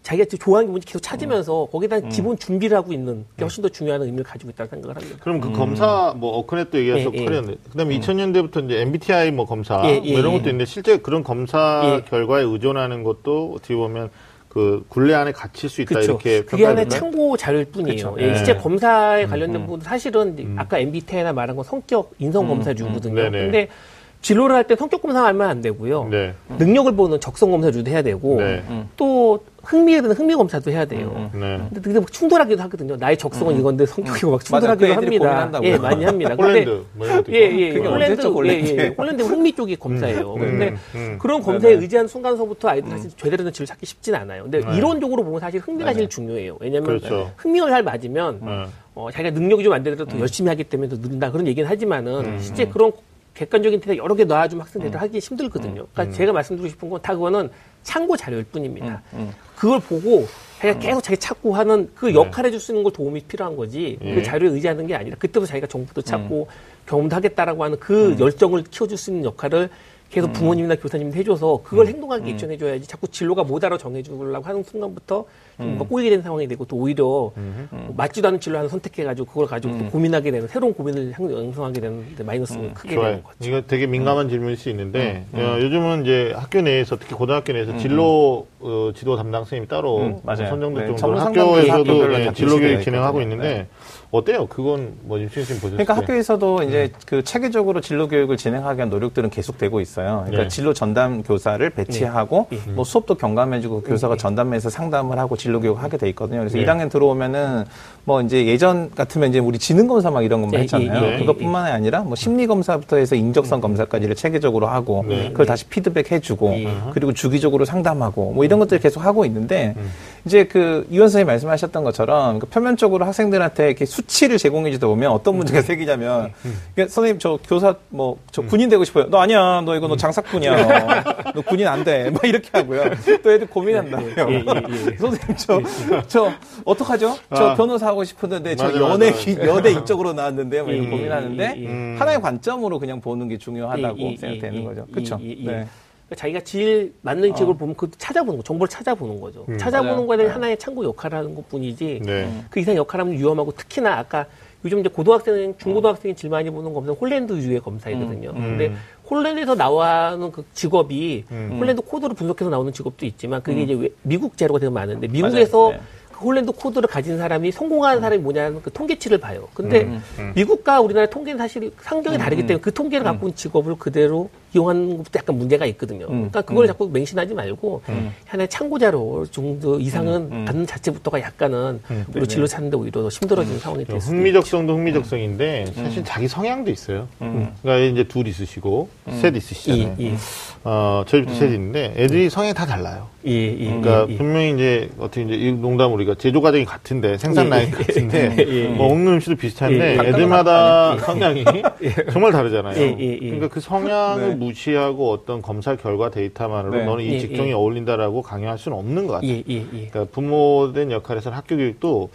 자기가 좋아하는 게 뭔지 계속 찾으면서 거기에 대한 기본 준비를 하고 있는 게 훨씬 더 중요한 의미를 가지고 있다는 생각을 합니다. 그럼 그 검사, 워크넷도 얘기해서 커리어넷. 그 다음에 2000년대부터 이제 MBTI 검사, 이런 것도 있는데 실제 그런 검사 결과에 의존하는 것도 어떻게 보면 그 굴레 안에 갇힐 수 있다 그쵸. 이렇게 그게 하나의 참고 자료일 뿐이에요. 예, 실제 검사에 관련된 부분은 사실은 아까 MBTI나 말한 건 성격, 인성 검사주거든요. 근데 진로를 할 때 성격 검사만 하면 안 되고요. 능력을 보는 적성 검사주도 해야 되고 또 흥미에 대한 흥미 검사도 해야 돼요. 근데 그게 막 충돌하기도 하거든요. 나의 적성은 이건데 성격이 막 충돌하기도 합니다. 예, 많이 합니다. 홀랜드. 홀랜드 흥미 쪽이 검사예요. 근데 그런 검사에 의지한 순간서부터 아이들 사실 제대로 된 진로 찾기 쉽진 않아요. 근데 이론적으로 보면 사실 흥미가 제일 중요해요. 왜냐면 흥미가 잘 맞으면 자기가 능력이 좀 안 되더라도 열심히 하기 때문에 더 는다 그런 얘기는 하지만은 실제 그런 객관적인 데이터 여러 개 놔주면 학생들을 하기 힘들거든요. 그러니까 제가 말씀드리고 싶은 건 다 그거는 참고 자료일 뿐입니다. 그걸 보고 자기가 계속 자기 찾고 하는 그 역할을 해줄 수 있는 걸 도움이 필요한 거지 그 자료에 의지하는 게 아니라 그때부터 자기가 정보도 찾고 경험도 하겠다라고 하는 그 열정을 키워줄 수 있는 역할을 계속 부모님이나 교사님도 해줘서 그걸 행동하게 입증해줘야지 자꾸 진로가 뭐다로 정해주려고 하는 순간부터 꼬이게 되는 상황이 되고 또 오히려 맞지도 않은 진로 하나 선택해가지고 그걸 가지고 또 고민하게 되는 새로운 고민을 형성하게 되는 마이너스가 크게 되는 거죠. 이거 되게 민감한 질문일 수 있는데 요즘은 이제 학교 내에서 특히 고등학교 내에서 진로 지도 담당 선생님이 따로 선정된 정도로 학교에서도 진로 교육 진행하고 있는데 어때요? 그건 뭐 윤신혁 씨 보셨을 때. 그러니까 학교에서도 이제 그 체계적으로 진로 교육을 진행하기 위한 노력들은 계속되고 있어요. 그러니까 진로 전담 교사를 배치하고 뭐 수업도 경감해주고 교사가 전담해서 상담을 하고 진로 교육을 하게 돼 있거든요. 그래서 2학년 들어오면은 뭐 이제 예전 같으면 이제 우리 지능 검사 막 이런 것만 했잖아요. 그것뿐만 아니라 뭐 심리 검사부터 해서 인적성 검사까지를 체계적으로 하고 그걸 다시 피드백해주고 그리고 주기적으로 상담하고 뭐 이런 것들을 계속 하고 있는데 이제 그 이완 선생님 말씀하셨던 것처럼 그 표면적으로 학생들한테 이렇게 수치를 제공해주다 보면 어떤 문제가 생기냐면 그러니까 선생님 저 교사 뭐 저 군인 되고 싶어요. 너 아니야. 너 이거 너 장사꾼이야. 너 군인 안 돼. 막 이렇게 하고요. 또 애들 고민한다. 선생님 저 어떡하죠? 저 변호사 하고 싶었는데 저 연애 이쪽으로 나왔는데 막 이런 고민하는데 하나의 관점으로 그냥 보는 게 중요하다고 생각되는 거죠. 그렇죠? 네. 자기가 제일 맞는 직업을 보면 그것도 찾아보는 거, 정보를 찾아보는 거죠. 찾아보는 거에 대한 하나의 참고 역할을 하는 것 뿐이지 그 이상 역할을 하면 위험하고 특히나 아까 요즘 이제 고등학생, 중고등학생이 제일 많이 보는 검사는 홀랜드유의 검사이거든요. 근데 홀랜드에서 나오는 그 직업이 홀랜드 코드로 분석해서 나오는 직업도 있지만 그게 이제 미국 자료가 되게 많은데 미국에서 그 홀랜드 코드를 가진 사람이 성공한 사람이 뭐냐는 그 통계치를 봐요. 근데 미국과 우리나라의 통계는 사실 상경이 다르기 때문에 그 통계를 갖고 온 직업을 그대로 이용하는 것부터 약간 문제가 있거든요. 그러니까 그걸 자꾸 맹신하지 말고 하나의 참고자료 정도 이상은 받는 자체부터가 약간은 우리 진로 찾는데 오히려 더 힘들어지는 상황이 될 수도 있죠. 흥미적성도 흥미적성인데 사실 자기 성향도 있어요. 그러니까 이제 둘 있으시고 셋 있으시잖아요. 저희 집도 셋 있는데 애들이 성향이 다 달라요. 그러니까 분명히 이제 어떻게 이제 농담 우리가 제조 과정이 같은데 생산 라인 같은데 뭐 먹는 음식도 비슷한데 애들마다 성향이 정말 다르잖아요. 그러니까 그 성향을 무시하고 어떤 검사 결과 데이터만으로 너는 이 직종이 어울린다라고 강요할 수는 없는 것 같아요. 그러니까 부모된 역할에서는 학교 교육도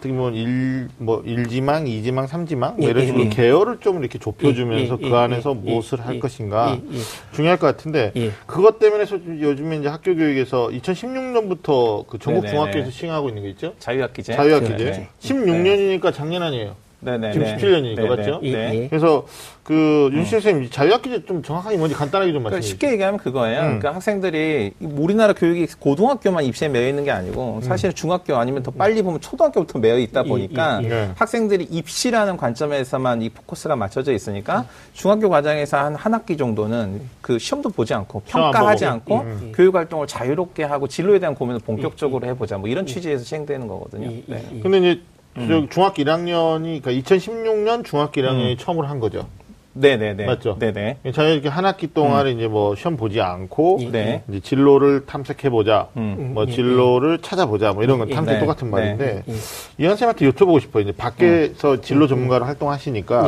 특히 뭐 1지망, 2지망, 3지망 뭐 이런 식으로 계열을 좀 이렇게 좁혀주면서 그 안에서 무엇을 할 것인가 중요할 것 같은데 그것 때문에 요즘에 이제 학교 교육에서 2016년부터 그 전국 중학교에서 시행하고 있는 거 있죠? 자유학기제. 16년이니까 작년 아니에요. 지금 17년이니까 맞죠? 그래서 그 윤 선생님 자유학기제 좀 정확하게 뭔지 간단하게 좀 말씀해 주세요. 쉽게 얘기하면 그거예요. 그러니까 학생들이 우리나라 교육이 고등학교만 입시에 매여 있는 게 아니고 사실 중학교 아니면 더 빨리 보면 초등학교부터 매여 있다 보니까 학생들이 입시라는 관점에서만 이 포커스가 맞춰져 있으니까 중학교 과정에서 한 학기 정도는 그 시험도 보지 않고 평가하지 않고 교육 활동을 자유롭게 하고 진로에 대한 고민을 본격적으로 해보자 뭐 이런 취지에서 시행되는 거거든요. 근데 이제 중학교 1학년이 그러니까 2016년 중학교 1학년이 처음으로 한 거죠. 맞죠. 자유 이렇게 한 학기 동안 이제 뭐 시험 보지 않고 이제 진로를 탐색해 보자, 뭐 진로를 찾아보자, 뭐 이런 건 탐색 똑같은 말인데 이현 선생님한테 여쭤보고 싶어요. 이제 밖에서 진로 전문가로 활동하시니까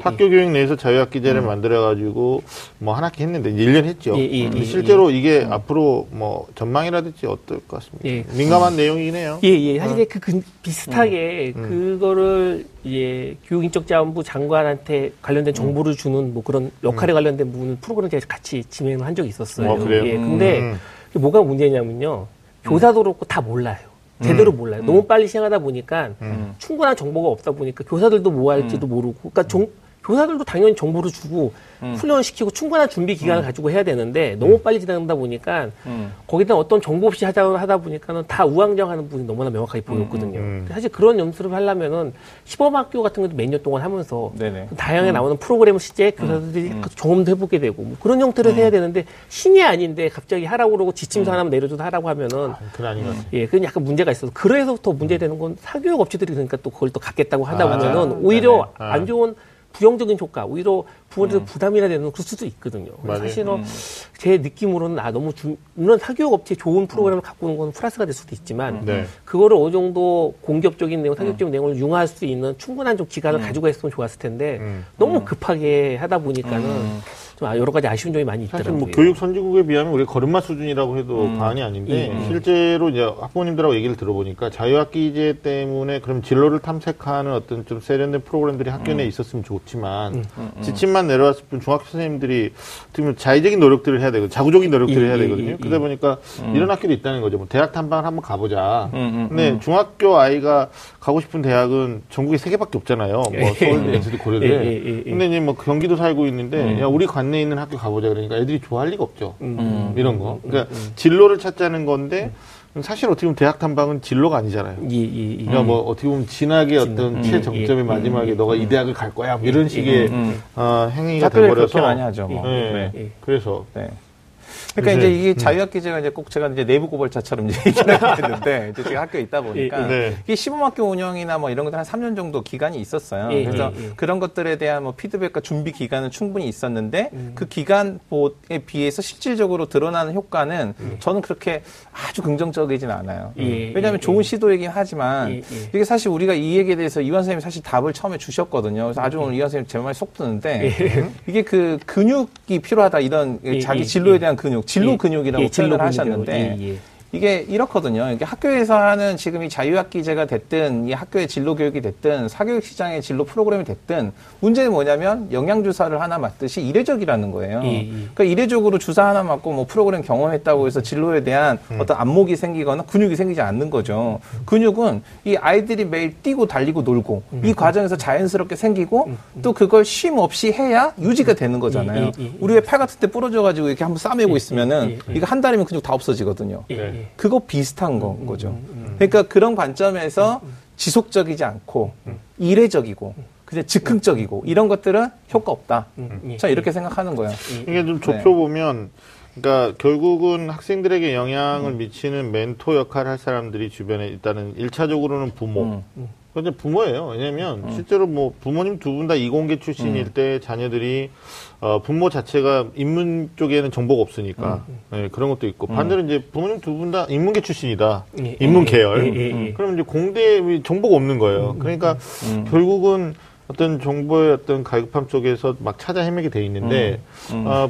학교 교육 내에서 자유학기제를 만들어가지고 뭐 한 학기 했는데 1년 했죠. 근데 실제로 이게 앞으로 뭐 전망이라든지 어떨 것 같습니다. 민감한 내용이네요. 사실 그 비슷하게 그거를 예, 교육인적자원부 장관한테 관련된 정보를 주는 뭐 그런 역할에 관련된 부분을 프로그램 제가 같이 진행을 한 적이 있었어요. 그래요? 예, 근데 뭐가 문제냐면요. 교사도 그렇고 다 몰라요. 제대로 몰라요. 너무 빨리 시행하다 보니까 충분한 정보가 없다 보니까 교사들도 뭐 할지도 모르고, 그러니까 교사들도 당연히 정보를 주고 훈련을 시키고 충분한 준비 기간을 가지고 해야 되는데 너무 빨리 지나간다 보니까 거기다 어떤 정보 없이 하다 보니까는 다 우왕좌왕하는 부분이 너무나 명확하게 보였거든요. 사실 그런 연습을 하려면은 시범학교 같은 것도 몇 년 동안 하면서 다양하게 나오는 프로그램을 실제 교사들이 경험도 해보게 되고 뭐 그런 형태를 해야 되는데 신이 아닌데 갑자기 하라고 그러고 지침서 하나만 내려줘서 하라고 하면은 예, 그건 약간 문제가 있어서 그래서부터 문제되는 건 사교육 업체들이 그러니까 또 그걸 또 갖겠다고 하다 보면은 오히려 안 좋은 부정적인 효과, 오히려 부모들도 부담이나 되는 그럴 수도 있거든요. 사실은 제 느낌으로는 너무 물론 사교육 업체에 좋은 프로그램을 갖고 오는 건 플러스가 될 수도 있지만 그거를 어느 정도 공격적인 내용, 사교육적인 내용을 융화할 수 있는 충분한 좀 기간을 가지고 했으면 좋았을 텐데 너무 급하게 하다 보니까는 여러 가지 아쉬운 점이 많이 있더라고요. 사실 뭐 교육 선진국에 비하면 우리 걸음마 수준이라고 해도 과언이 아닌데 실제로 이제 학부모님들하고 얘기를 들어보니까 자유학기제 때문에 그럼 진로를 탐색하는 어떤 좀 세련된 프로그램들이 학교 내에 있었으면 좋지만 지침만 내려왔을 뿐 중학교 선생님들이 지금 자의적인 노력들을 해야 되고 자구적인 노력들을 해야 되거든요. 그러다 보니까 이런 학교도 있다는 거죠. 뭐 대학 탐방을 한번 가보자. 근데 중학교 아이가 가고 싶은 대학은 전국에 3개밖에 없잖아요. 뭐 서울대, 연세대, 고려대. 근데 이제 뭐 경기도 살고 있는데 야 우리 관 내 있는 학교 가보자 그러니까 애들이 좋아할 리가 없죠. 이런 거. 그러니까 진로를 찾자는 건데 사실 어떻게 보면 대학 탐방은 진로가 아니잖아요. 그러니까 뭐 어떻게 보면 진학의 어떤 최정점의 마지막에 너가 이 대학을 갈 거야 뭐 이런 식의 행위가 돼버려서 그렇게 많이 하죠. 뭐. 그래서. 그러니까 이제 이게 자유학기제가 이제 꼭 제가 이제 내부 고발자처럼 이제 얘기를 했는데 이제 제가 학교에 있다 보니까 이게 시범학교 운영이나 뭐 이런 것들 한 3년 정도 기간이 있었어요. 그래서 그런 것들에 대한 뭐 피드백과 준비 기간은 충분히 있었는데 그 기간에 비해서 실질적으로 드러나는 효과는 저는 그렇게 아주 긍정적이진 않아요. 왜냐하면 좋은 시도이긴 하지만 이게 사실 우리가 이 얘기에 대해서 이완 선생님이 사실 답을 처음에 주셨거든요. 그래서 아주 오늘 이완 선생님 제 말이 속 드는데 이게 그 근육이 필요하다 이런 자기 진로에 대한 근육 진로 근육이라고 표현을 하셨는데 이게 이렇거든요. 이게 학교에서 하는 지금 이 자유학기제가 됐든 이 학교의 진로 교육이 됐든 사교육 시장의 진로 프로그램이 됐든 문제는 뭐냐면 영양주사를 하나 맞듯이 이례적이라는 거예요. 그러니까 이례적으로 주사 하나 맞고 뭐 프로그램 경험했다고 해서 진로에 대한 어떤 안목이 생기거나 근육이 생기지 않는 거죠. 근육은 이 아이들이 매일 뛰고 달리고 놀고 이 과정에서 자연스럽게 생기고 또 그걸 쉼 없이 해야 유지가 되는 거잖아요. 우리 왜 팔 같은 데 부러져가지고 이렇게 한번 싸매고 있으면은 이거 한 달이면 근육 다 없어지거든요. 그거 비슷한 거죠. 그러니까 그런 관점에서 지속적이지 않고 이례적이고 그게 즉흥적이고 이런 것들은 효과 없다. 저는 이렇게 생각하는 거예요. 이게 좀 좁혀보면 그러니까 결국은 학생들에게 영향을 미치는 멘토 역할을 할 사람들이 주변에 일단은 1차적으로는 부모. 근데 부모예요. 왜냐면 실제로 뭐 부모님 두 분 다 이공계 출신일 때 자녀들이 부모 자체가 인문 쪽에는 정보가 없으니까 네, 그런 것도 있고 반대로 이제 부모님 두 분 다 인문계 출신이다. 인문 계열. 그럼 이제 공대에 정보가 없는 거예요. 그러니까 결국은 어떤 정보의 어떤 갈급함 쪽에서 막 찾아 헤매게 돼 있는데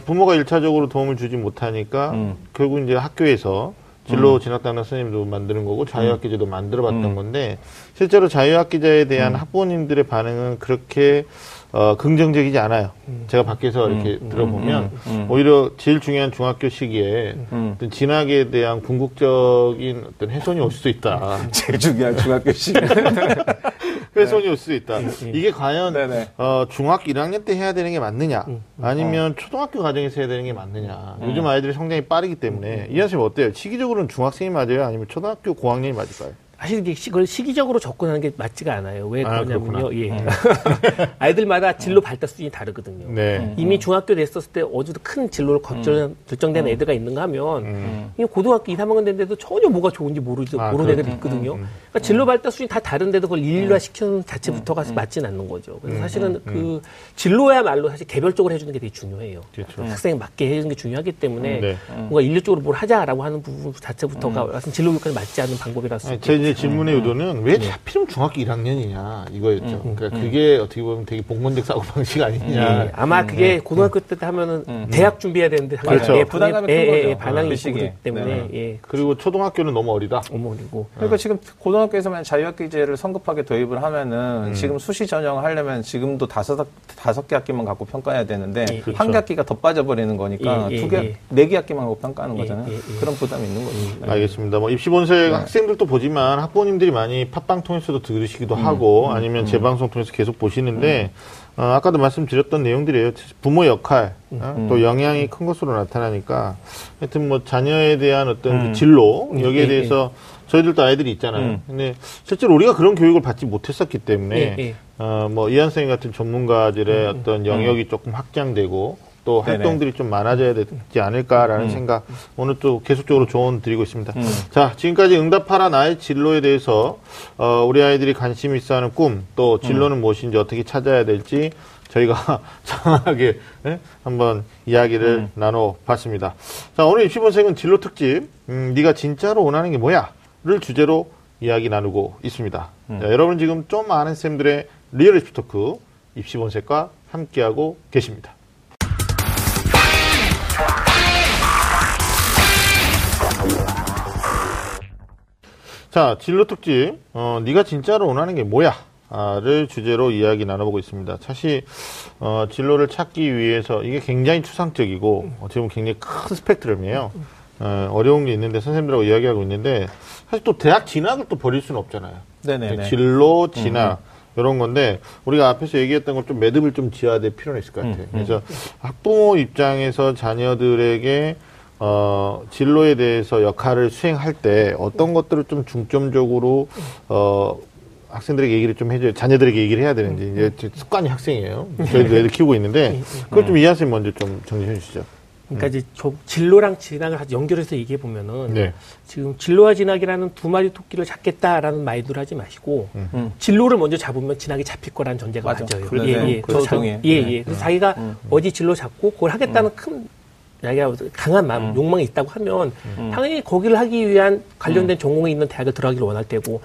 부모가 1차적으로 도움을 주지 못하니까 결국 이제 학교에서 진로 진학단원 선생님도 만드는 거고 자유학기제도 만들어봤던 건데 실제로 자유학기제에 대한 학부모님들의 반응은 그렇게 긍정적이지 않아요. 제가 밖에서 이렇게 들어보면 오히려 제일 중요한 중학교 시기에 어떤 진학에 대한 궁극적인 어떤 훼손이 올 수도 있다. 제일 중요한 중학교 시기에 훼손이 올 수도 있다. 이게 과연 중학교 1학년 때 해야 되는 게 맞느냐 아니면 초등학교 과정에서 해야 되는 게 맞느냐. 요즘 아이들이 성장이 빠르기 때문에 이현 선생님 어때요? 시기적으로는 중학생이 맞아요? 아니면 초등학교 고학년이 맞을까요? 사실 그걸 시기적으로 접근하는 게 맞지가 않아요. 왜 그러냐면요. 예. 아이들마다 진로 발달 수준이 다르거든요. 네. 이미 중학교 됐었을 때 어제도 큰 진로를 결정된 애들가 있는가 하면 고등학교 2, 3학년 됐는데도 전혀 뭐가 좋은지 모르는 애들이 있거든요. 그러니까 진로 발달 수준이 다 다른데도 그걸 일일화시키는 자체부터가 맞진 않는 거죠. 그래서 사실은 그 진로야말로 사실 개별적으로 해주는 게 되게 중요해요. 그렇죠. 학생에 맞게 해주는 게 중요하기 때문에 네. 뭔가 일률적으로 뭘 하자라고 하는 부분 자체부터가 진로 교육까지 맞지 않는 방법이라서 질문의 의도는 왜 하필이면 중학교 1학년이냐 이거였죠. 그러니까 그게 어떻게 보면 되게 봉건적 사고방식 아니냐. 아마 그게 고등학교 때 하면은 대학 준비해야 되는데 그렇죠. 부담감이 큰 거죠. 반항이 있기 때문에. 예. 그리고 초등학교는 너무 어리다. 너무 어리고. 그러니까 지금 고등학교에서만 자유학기제를 성급하게 도입을 하면은 지금 수시 전형을 하려면 지금도 다섯 개 학기만 갖고 평가해야 되는데 한 개 학기가 더 빠져버리는 거니까 네 개 학기만 갖고 평가하는 거잖아요. 그런 부담이 있는 거죠. 알겠습니다. 뭐 입시본색 학생들도 보지만 학부모님들이 많이 팟빵 통해서도 들으시기도 하고 아니면 재방송 통해서 계속 보시는데 아까도 말씀드렸던 내용들이에요. 부모 역할 또 영향이 큰 것으로 나타나니까 하여튼 뭐 자녀에 대한 어떤 그 진로 여기에 대해서 저희들도 아이들이 있잖아요. 근데 실제로 우리가 그런 교육을 받지 못했었기 때문에 뭐 이현 선생님 같은 전문가들의 어떤 영역이 조금 확장되고 또 활동들이 좀 많아져야 되지 않을까라는 생각 오늘 또 계속적으로 조언 드리고 있습니다. 자, 지금까지 응답하라 나의 진로에 대해서 우리 아이들이 관심 있어하는 꿈, 또 진로는 무엇인지 어떻게 찾아야 될지 저희가 장황하게 한번 이야기를 나눠봤습니다. 자, 오늘 입시본색은 진로 특집 네가 진짜로 원하는 게 뭐야를 주제로 이야기 나누고 있습니다. 자, 여러분 지금 좀 아는 쌤들의 리얼 입시 토크 입시본색과 함께하고 계십니다. 자, 진로 특집, 네가 진짜로 원하는 게 뭐야? 를 주제로 이야기 나눠보고 있습니다. 사실, 진로를 찾기 위해서, 이게 굉장히 추상적이고, 지금 굉장히 큰 스펙트럼이에요. 어려운 게 있는데, 선생님들하고 이야기하고 있는데, 사실 또 대학 진학을 또 버릴 수는 없잖아요. 네네. 진로, 진학. 이런 건데 우리가 앞에서 얘기했던 걸 좀 매듭을 좀 지어야 될 필요는 있을 것 같아요. 그래서 학부모 입장에서 자녀들에게 진로에 대해서 역할을 수행할 때 어떤 것들을 좀 중점적으로 학생들에게 얘기를 좀 해줘요. 자녀들에게 얘기를 해야 되는지 이제 습관이 학생이에요. 저희도 애들 키우고 있는데 그걸 좀 이현 선생님 먼저 좀 정리해 주시죠. 그러니까 이제 진로랑 진학을 연결해서 얘기해 보면은 지금 진로와 진학이라는 두 마리 토끼를 잡겠다라는 마인드를 하지 마시고 진로를 먼저 잡으면 진학이 잡힐 거라는 전제가 맞아요. 예. 그래서 자기가 어디 진로 잡고 그걸 하겠다는 강한 마음, 욕망이 있다고 하면 당연히 거기를 하기 위한 관련된 전공에 있는 대학을 들어가기를 원할 테고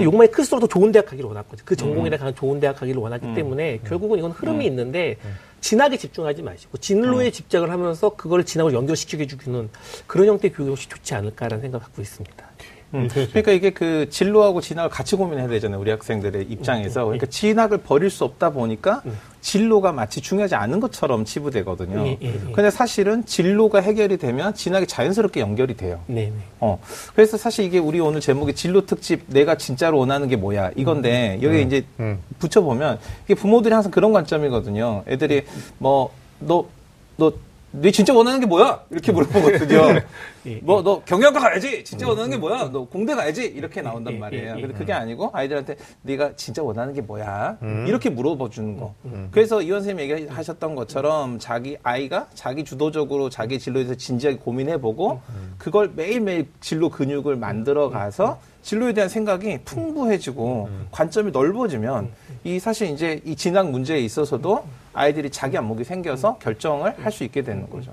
욕망이 클수록 더 좋은 대학 가기를 원할 거죠. 그 전공에 대한 좋은 대학 가기를 원하기 때문에 결국은 이건 흐름이 있는데 진학에 집중하지 마시고 진로에 집중을 하면서 그걸 진학을 연결시키게 해주는 그런 형태의 교육이 좋지 않을까라는 생각을 갖고 있습니다. 그러니까 이게 그 진로하고 진학을 같이 고민해야 되잖아요. 우리 학생들의 입장에서. 그러니까 진학을 버릴 수 없다 보니까 진로가 마치 중요하지 않은 것처럼 치부되거든요. 근데 사실은 진로가 해결이 되면 진학이 자연스럽게 연결이 돼요. 그래서 사실 이게 우리 오늘 제목이 진로 특집 내가 진짜로 원하는 게 뭐야 이건데 여기 이제 붙여보면 이게 부모들이 항상 그런 관점이거든요. 애들이 뭐 너 네 진짜 원하는 게 뭐야? 이렇게 물어보거든요. 뭐 너 경영과 가야지. 진짜 원하는 게 뭐야? 너 공대 가야지. 이렇게 나온단 말이에요. 근데 그게 아니고 아이들한테 네가 진짜 원하는 게 뭐야? 이렇게 물어봐 주는 거. 그래서 이원 선생님이 얘기하셨던 것처럼 자기 아이가 자기 주도적으로 자기 진로에 대해서 진지하게 고민해보고 그걸 매일매일 진로 근육을 만들어가서 진로에 대한 생각이 풍부해지고 관점이 넓어지면 이 사실 이제 이 진학 문제에 있어서도 아이들이 자기 안목이 생겨서 결정을 할 수 있게 되는 거죠.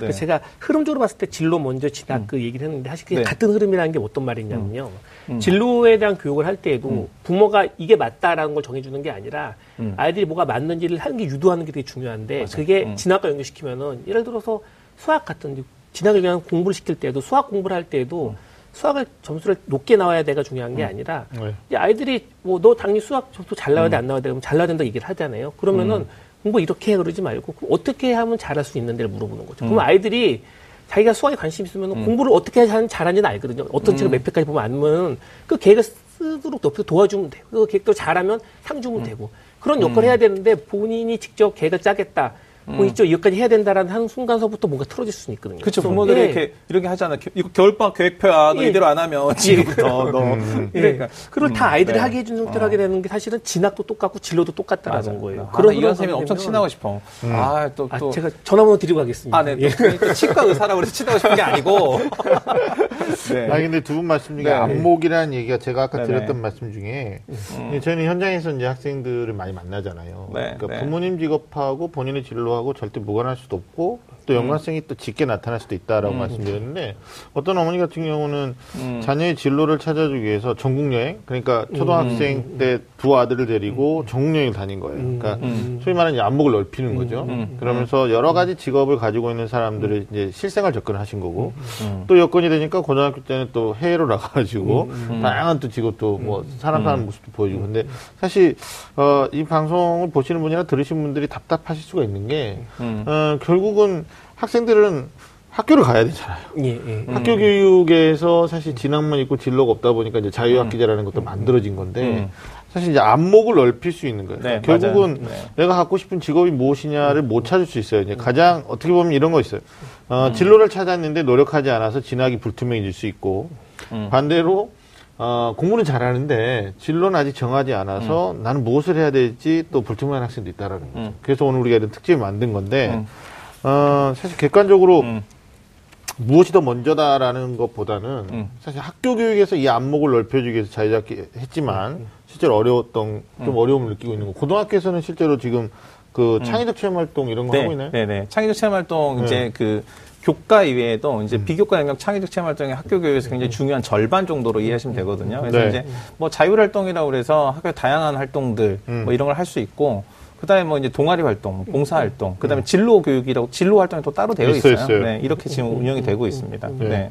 네. 제가 흐름적으로 봤을 때 진로 먼저 진학 그 얘기를 했는데 사실 그게 네. 같은 흐름이라는 게 어떤 말이냐면요. 진로에 대한 교육을 할 때에도 부모가 이게 맞다라는 걸 정해주는 게 아니라 아이들이 뭐가 맞는지를 하는 게 유도하는 게 되게 중요한데 맞아. 그게 진학과 연결시키면은 예를 들어서 수학 같은 진학을 위한 공부를 시킬 때도 수학 공부를 할 때에도 수학을 점수를 높게 나와야 돼가 중요한 게 아니라 이제 아이들이 뭐 너 당연히 수학 점수 잘 나와야 돼 안 나와야 돼 그럼 잘 나와야 된다 얘기를 하잖아요. 그러면은 공부 이렇게 해 그러지 말고 어떻게 하면 잘할 수 있는데를 물어보는 거죠. 그럼 아이들이 자기가 수학에 관심 있으면 공부를 어떻게 잘하는지는 알거든요. 어떤 책을 몇 페이지까지 보면 알면 그 계획을 스스로 높여서 도와주면 돼요. 그 계획대로 잘하면 상 주면 되고 그런 역할을 해야 되는데 본인이 직접 계획을 짜겠다. 있죠. 여기까지 해야 된다라는 한 순간서부터 뭔가 틀어질 수는 있거든요. 그렇죠. 부모들이 예. 이렇게 하잖아. 이거 겨울방학 계획표야. 너 예. 이대로 안 하면 지금부터 너. 그러니까 그걸 다 아이들이 네. 하게 해준 상태로 하게 되는 게 사실은 진학도 똑같고 진로도 똑같다라는 맞아. 거예요. 그런 이현 선생님이 엄청 친하고 싶어. 또 제가 전화번호 드리고 가겠습니다. 네. 예. 그러니까 치과 의사라고 해서 친하고 싶은 게 아니고. 네. 아니 근데 두 분 말씀 중에 네. 안목이라는 얘기가 제가 아까 드렸던 말씀 중에 저희는 현장에서 이제 학생들을 많이 만나잖아요. 네. 그러니까 네. 부모님 직업하고 본인의 진로 하고 절대 무관할 수도 없고 또 연관성이 또 짙게 나타날 수도 있다라고 말씀드렸는데 어떤 어머니 같은 경우는 자녀의 진로를 찾아주기 위해서 전국여행 그러니까 초등학생 때 두 아들을 데리고 전국여행을 다닌 거예요. 그러니까 소위 말하는 이제 안목을 넓히는 거죠. 그러면서 여러 가지 직업을 가지고 있는 사람들을 이제 실생활 접근하신 거고 또 여건이 되니까 고등학교 때는 또 해외로 나가가지고 다양한 또 직업도 뭐 사람 사는 모습도 보여주고 근데 사실 이 방송을 보시는 분이나 들으신 분들이 답답하실 수가 있는 게 결국은 학생들은 학교를 가야 되잖아요. 학교 교육에서 사실 진학만 있고 진로가 없다 보니까 이제 자유학기제라는 것도 만들어진 건데 사실 이제 안목을 넓힐 수 있는 거예요. 네, 결국은 내가 갖고 싶은 직업이 무엇이냐를 못 찾을 수 있어요. 이제 가장 어떻게 보면 이런 거 있어요. 진로를 찾았는데 노력하지 않아서 진학이 불투명해질 수 있고 반대로 공부는 잘하는데 진로는 아직 정하지 않아서 나는 무엇을 해야 될지 또 불투명한 학생도 있다라는 거죠. 그래서 오늘 우리가 이런 특집을 만든 건데 사실 객관적으로 무엇이 더 먼저다라는 것보다는 사실 학교 교육에서 이 안목을 넓혀주기 위해서 자유롭게 했지만 실제로 어려웠던 좀 어려움을 느끼고 있는 거. 고등학교에서는 실제로 지금 그 창의적 체험 활동 이런 거 네, 하고 있나요? 네네. 창의적 체험 활동 이제 그 교과 이외에도 이제 비교과 영역 창의적 체험 활동이 학교 교육에서 굉장히 중요한 절반 정도로 이해하시면 되거든요. 그래서 이제 뭐 자율 활동이라고 그래서 학교 다양한 활동들 뭐 이런 걸 할 수 있고 그다음에 뭐 이제 동아리 활동, 봉사 활동, 그다음에 진로 교육이라고 진로 활동이 또 따로 되어 있어요. 네, 이렇게 지금 운영이 되고 있습니다. 네.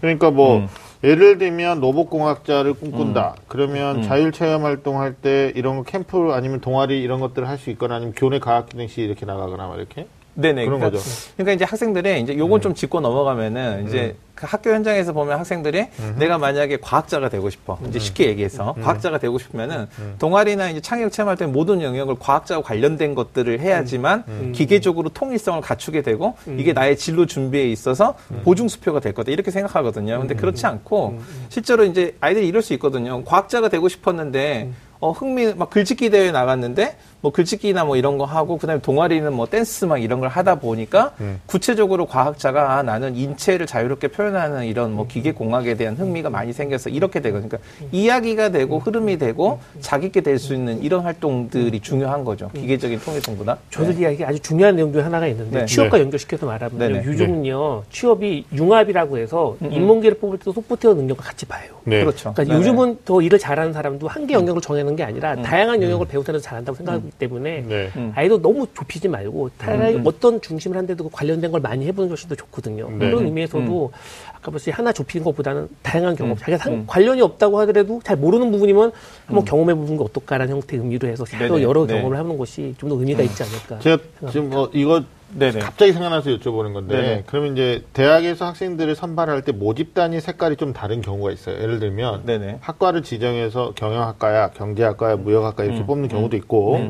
그러니까 뭐 예를 들면 로봇공학자를 꿈꾼다. 그러면 자율체험 활동할 때 이런 거 캠프 아니면 동아리 이런 것들을 할 수 있거나 아니면 교내 과학기능 시 이렇게 나가거나 막 이렇게. 네네. 그런 거죠. 그러니까 이제 학생들이 이제 요건 좀 짚고 넘어가면은 이제 그 학교 현장에서 보면 학생들이 내가 만약에 과학자가 되고 싶어. 이제 쉽게 얘기해서 과학자가 되고 싶으면은 동아리나 이제 창의력 체험할 때 모든 영역을 과학자와 관련된 것들을 해야지만 기계적으로 통일성을 갖추게 되고 이게 나의 진로 준비에 있어서 보증 수표가 될 거다. 이렇게 생각하거든요. 근데 그렇지 않고 실제로 이제 아이들이 이럴 수 있거든요. 과학자가 되고 싶었는데 흥미, 막 글짓기 대회에 나갔는데, 뭐 글짓기나 뭐 이런 거 하고, 그 다음에 동아리는 뭐 댄스 막 이런 걸 하다 보니까, 구체적으로 과학자가, 나는 인체를 자유롭게 표현하는 이런 뭐 기계공학에 대한 흥미가 많이 생겨서 이렇게 되거든요. 그러니까 이야기가 되고, 흐름이 되고, 자기있게 될 수 있는 이런 활동들이 중요한 거죠. 기계적인 통일성보다. 저도 이 이야기 아주 중요한 내용 중에 하나가 있는데, 취업과 연결시켜서 말하면, 요즘은요, 취업이 융합이라고 해서, 인문계를 뽑을 때도 소프트웨어 능력을 같이 봐요. 네. 그렇죠. 그러니까 요즘은 더 일을 잘하는 사람도 한 개 영역을 정해놓 게 아니라 다양한 영역을 배우면서 잘한다고 생각하기 때문에 아이도 너무 좁히지 말고 차라리 어떤 중심을 한데도 관련된 걸 많이 해보는 것이 더 좋거든요. 그런 의미에서도 아까 벌써 하나 좁히는 것보다는 다양한 경험, 자기가 관련이 없다고 하더라도 잘 모르는 부분이면 한번 경험해보는 게 어떨까라는 형태의 의미로 해서 여러 경험을 하는 것이 좀 더 의미가 있지 않을까. 제가 생각합니다. 지금 이거 네네. 갑자기 생각나서 여쭤보는 건데 네네. 그러면 이제 대학에서 학생들을 선발할 때 모집단이 색깔이 좀 다른 경우가 있어요. 예를 들면 네네. 학과를 지정해서 경영학과야, 경제학과야, 무역학과 이렇게 뽑는 경우도 있고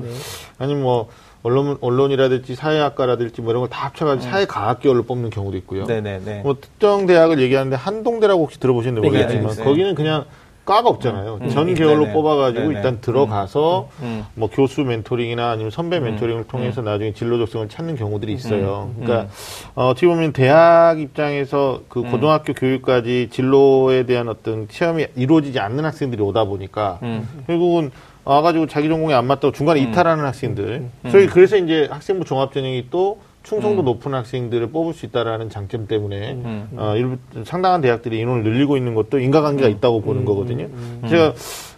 아니면 뭐 언론이라든지 사회학과라든지 뭐 이런 걸 다 합쳐가지고 사회과학계열로 뽑는 경우도 있고요. 네네네. 뭐 특정 대학을 얘기하는데 한동대라고 혹시 들어보시는지 모르겠지만 네네. 거기는 그냥 과가 없잖아요. 전 계열로 네네. 뽑아가지고 네네. 일단 들어가서 뭐 교수 멘토링이나 아니면 선배 멘토링을 통해서 나중에 진로 적성을 찾는 경우들이 있어요. 그러니까 어떻게 보면 대학 입장에서 그 고등학교 교육까지 진로에 대한 어떤 체험이 이루어지지 않는 학생들이 오다 보니까 결국은 와가지고 자기 전공에 안 맞다고 중간에 이탈하는 학생들. 저희 그래서 이제 학생부 종합전형이 또 충성도 높은 학생들을 뽑을 수 있다라는 장점 때문에 일부 상당한 대학들이 인원을 늘리고 있는 것도 인과관계가 있다고 보는 거거든요. 제가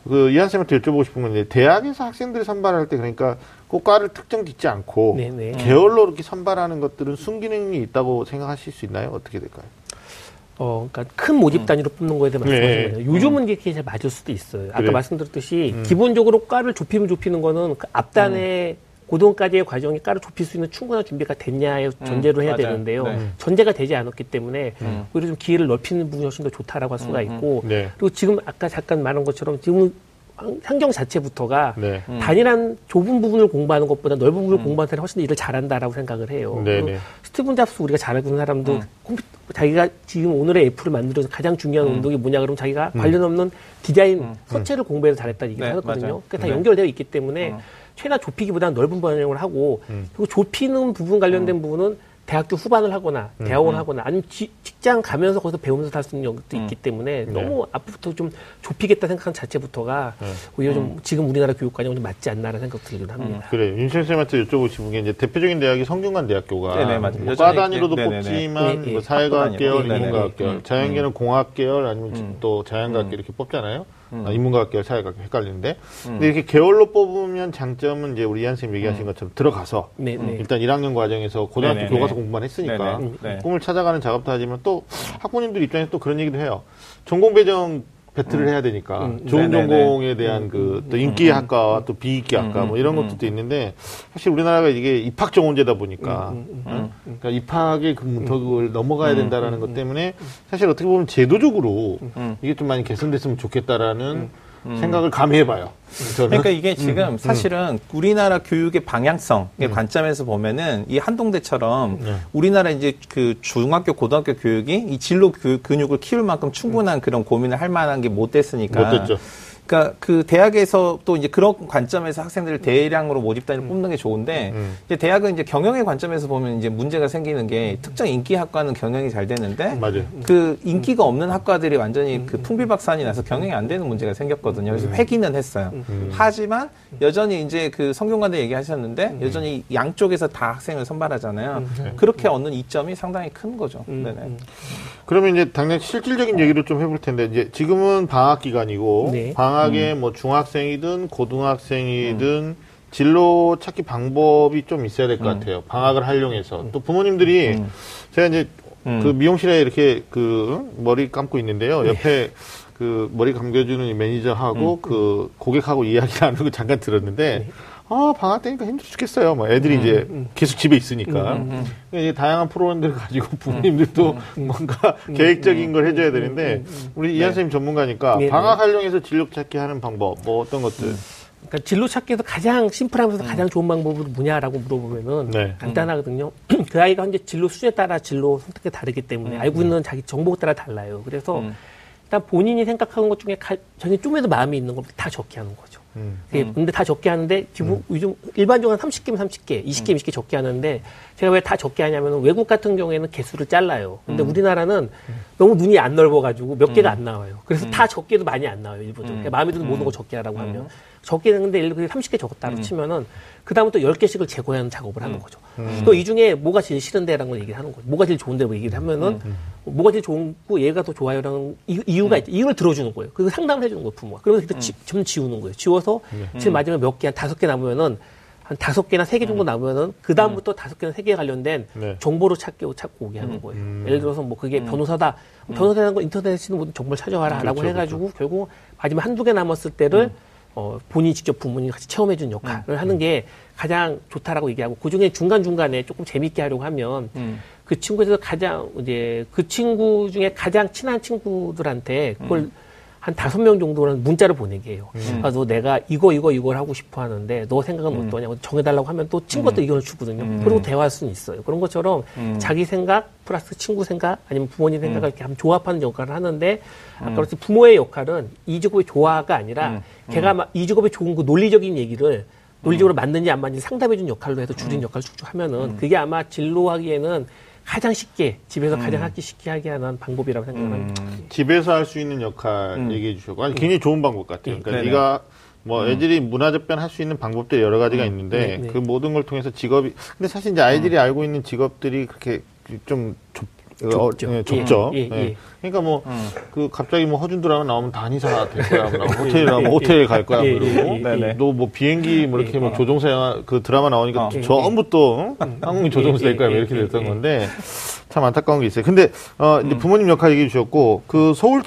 그 이한 쌤한테 여쭤보고 싶은 건데 대학에서 학생들을 선발할 때 그러니까 꼭 과를 특정 짓지 않고 네네. 계열로 이렇게 선발하는 것들은 순기능이 있다고 생각하실 수 있나요? 어떻게 될까요? 그러니까 큰 모집 단위로 뽑는 거에 대해 말씀하신 거예요. 요즘은 이게 잘 맞을 수도 있어요. 아까 그래. 말씀드렸듯이 기본적으로 과를 좁히는 거는 그 앞단에 고등까지의 과정이 과를 좁힐 수 있는 충분한 준비가 됐냐의 전제로 해야 맞아요. 되는데요. 네. 전제가 되지 않았기 때문에 오히려 좀 기회를 넓히는 부분이 훨씬 더 좋다라고 할 수가 있고 네. 그리고 지금 아까 잠깐 말한 것처럼 지금 환경 자체부터가 네. 단일한 좁은 부분을 공부하는 것보다 넓은 부분을 공부하는 사람이 훨씬 더 일을 잘한다라고 생각을 해요. 네. 스티븐 잡스 우리가 잘 알고 있는 사람도 자기가 지금 오늘의 애플을 만들어서 가장 중요한 운동이 뭐냐 그러면 자기가 관련 없는 디자인 서체를 공부해서 잘했다는 얘기를 네, 하거든요. 그게 다 연결되어 있기 때문에 최대한 좁히기보다는 넓은 반영을 하고 그리고 좁히는 부분 관련된 부분은 대학교 후반을 하거나 대학원을 하거나 아니면 직장 가면서 거기서 배우면서 할 수 있는 것도 있기 때문에 너무 앞부터 좀 좁히겠다 생각한 자체부터가 오히려 좀 지금 우리나라 교육관이 좀 맞지 않나라는 생각 들기도 합니다. 그래요. 윤 선생님한테 여쭤보시는 게 이제 대표적인 대학이 성균관대학교. 네네, 맞아요. 뭐 과 단위로도 뽑지만 뭐 사회과학 계열, 인문과학 계열, 자연계는 공학 계열 아니면 또 자연과학 계열 이렇게 뽑잖아요. 인문과학 계열, 사회과학 계열 헷갈리는데 근데 이렇게 계열로 뽑으면 장점은 이제 우리 이한 선생님 얘기하신 것처럼 들어가서 일단 1학년 과정에서 고등학교 네네. 교과서 공부만 했으니까 꿈을 찾아가는 작업도 하지만 또 학부모님들 입장에서 또 그런 얘기도 해요. 전공 배정 배틀을 해야 되니까 좋은 전공에 대한 그 또 인기 학과와 또 비인기 학과 뭐 이런 것들도 있는데 사실 우리나라가 이게 입학 정원제다 보니까 그러니까 입학의 그 문턱을 넘어가야 된다라는 것 때문에 사실 어떻게 보면 제도적으로 이게 좀 많이 개선됐으면 좋겠다라는 생각을 감해봐요. 저는. 그러니까 이게 지금 사실은 우리나라 교육의 방향성의 관점에서 보면은 이 한동대처럼 우리나라 이제 그 중학교 고등학교 교육이 이 진로 교육 근육을 키울 만큼 충분한 그런 고민을 할 만한 게 못 됐으니까. 못 됐죠. 그러니까 그 대학에서 또 이제 그런 관점에서 학생들을 대량으로 모집단위로 뽑는 게 좋은데 이제 대학은 이제 경영의 관점에서 보면 이제 문제가 생기는 게 특정 인기 학과는 경영이 잘 되는데 맞아요. 그 인기가 없는 학과들이 완전히 그 풍비박산이 나서 경영이 안 되는 문제가 생겼거든요. 그래서 회귀는 했어요. 하지만 여전히 이제 그 성균관대 얘기하셨는데 여전히 양쪽에서 다 학생을 선발하잖아요. 그렇게 얻는 이점이 상당히 큰 거죠. 네네. 그러면 이제 당장 실질적인 얘기를 좀 해볼 텐데 이제 지금은 방학 기간이고 네. 방학에 뭐 중학생이든 고등학생이든 진로 찾기 방법이 좀 있어야 될 것 같아요. 방학을 활용해서. 또 부모님들이 제가 이제 그 미용실에 이렇게 그 머리 감고 있는데요. 옆에 네. 그 머리 감겨주는 이 매니저하고 그 고객하고 이야기 나누고 잠깐 들었는데 네. 아, 방학 때니까 힘들 죽겠어요. 막 애들이 이제 계속 집에 있으니까. 이제 다양한 프로그램들을 가지고 부모님들도 뭔가 계획적인 걸 해줘야 되는데, 우리 이현 선생님 전문가니까 방학 활용해서 진로 찾기 하는 방법, 뭐 어떤 것들? 그러니까 진로 찾기에서 가장 심플하면서 가장 좋은 방법은 뭐냐라고 물어보면은 네. 간단하거든요. 그 아이가 현재 진로 수준에 따라 진로 선택이 다르기 때문에 알고 있는 자기 정보에 따라 달라요. 그래서 일단 본인이 생각하는 것 중에 자기 좀에도 마음이 있는 걸 다 적게 하는 거죠. 근데 다 적게 하는데 기본 요즘 일반적으로 30개, 20개 적게 하는데 제가 왜 다 적게 하냐면 외국 같은 경우에는 개수를 잘라요. 근데 우리나라는 너무 눈이 안 넓어가지고 몇 개가 안 나와요. 그래서 다 적게도 많이 안 나와요. 일부러 그러니까 마음에 드는 모든 거 적게 하라고 하면 적게 했는데 예를 들어 30개 적었다고 치면은 그 다음에 또 10개씩을 제거하는 작업을 하는 거죠. 또 이 중에 뭐가 제일 싫은데라는 걸 얘기를 하는 거예요. 뭐가 제일 좋은데 뭐 얘기를 하면은 뭐가 제일 좋고 얘가 더 좋아요라는 이유가 있죠. 이유를 들어주는 거예요. 그리고 상담을 해주는 거예요, 부모가. 그러면서 좀 지우는 거예요. 지워서 제일 마지막에 몇 개, 한 5개 남으면은 한 5개나 3개 정도 남으면은 그 다음부터 5개나 3개에 관련된 네. 정보를 찾고 오게 하는 거예요. 예를 들어서 뭐 그게 변호사다. 변호사라는 건 인터넷에 있는 모든 정보를 찾아와라라고 그렇죠, 해가지고 그렇죠. 결국 마지막 한두 개 남았을 때를 본인이 직접 부모님 같이 체험해주는 역할을 하는 게 가장 좋다라고 얘기하고, 그 중에 중간중간에 조금 재밌게 하려고 하면, 그 친구에서 가장, 이제, 그 친구 중에 가장 친한 친구들한테 그걸 한 5명 정도는 문자를 보내게 해요. 그래서 내가 이걸 하고 싶어 하는데, 너 생각은 어떠냐고 정해달라고 하면 또 친구한테 의견을 주거든요. 그리고 대화할 수는 있어요. 그런 것처럼 자기 생각, 플러스 친구 생각, 아니면 부모님 생각을 이렇게 한번 조합하는 역할을 하는데, 아까로서 부모의 역할은 이 직업의 조화가 아니라, 걔가 이 직업에 좋은 그 논리적인 얘기를 논리적으로 맞는지 안 맞는지 상담해주는 역할로 해서 줄인 역할을 쭉쭉 하면은, 그게 아마 진로하기에는 가장 쉽게, 집에서 가장 쉽게 하게 하는 방법이라고 생각합니다. 집에서 할 수 있는 역할 얘기해 주셨고, 아니, 굉장히 좋은 방법 같아요. 그러니까 네가 뭐 애들이 문화재변 할 수 있는 방법들이 여러 가지가 있는데, 그 모든 걸 통해서 직업이, 근데 사실 이제 아이들이 알고 있는 직업들이 그렇게 좀 좁죠. 예. 그러니까 뭐, 그, 갑자기 뭐, 허준드라마 나오면 단의사 될 거야, 뭐, 호텔이라면 호텔 갈 거야, 그러고, 또 뭐, 비행기 뭐, 이렇게 뭐, 조종사 그 드라마 나오니까 전부 또, 한국인 조종사 될 거야, 이렇게 됐던 건데, 참 안타까운 게 있어요. 근데, 이제 부모님 역할 얘기해 주셨고, 그, 서울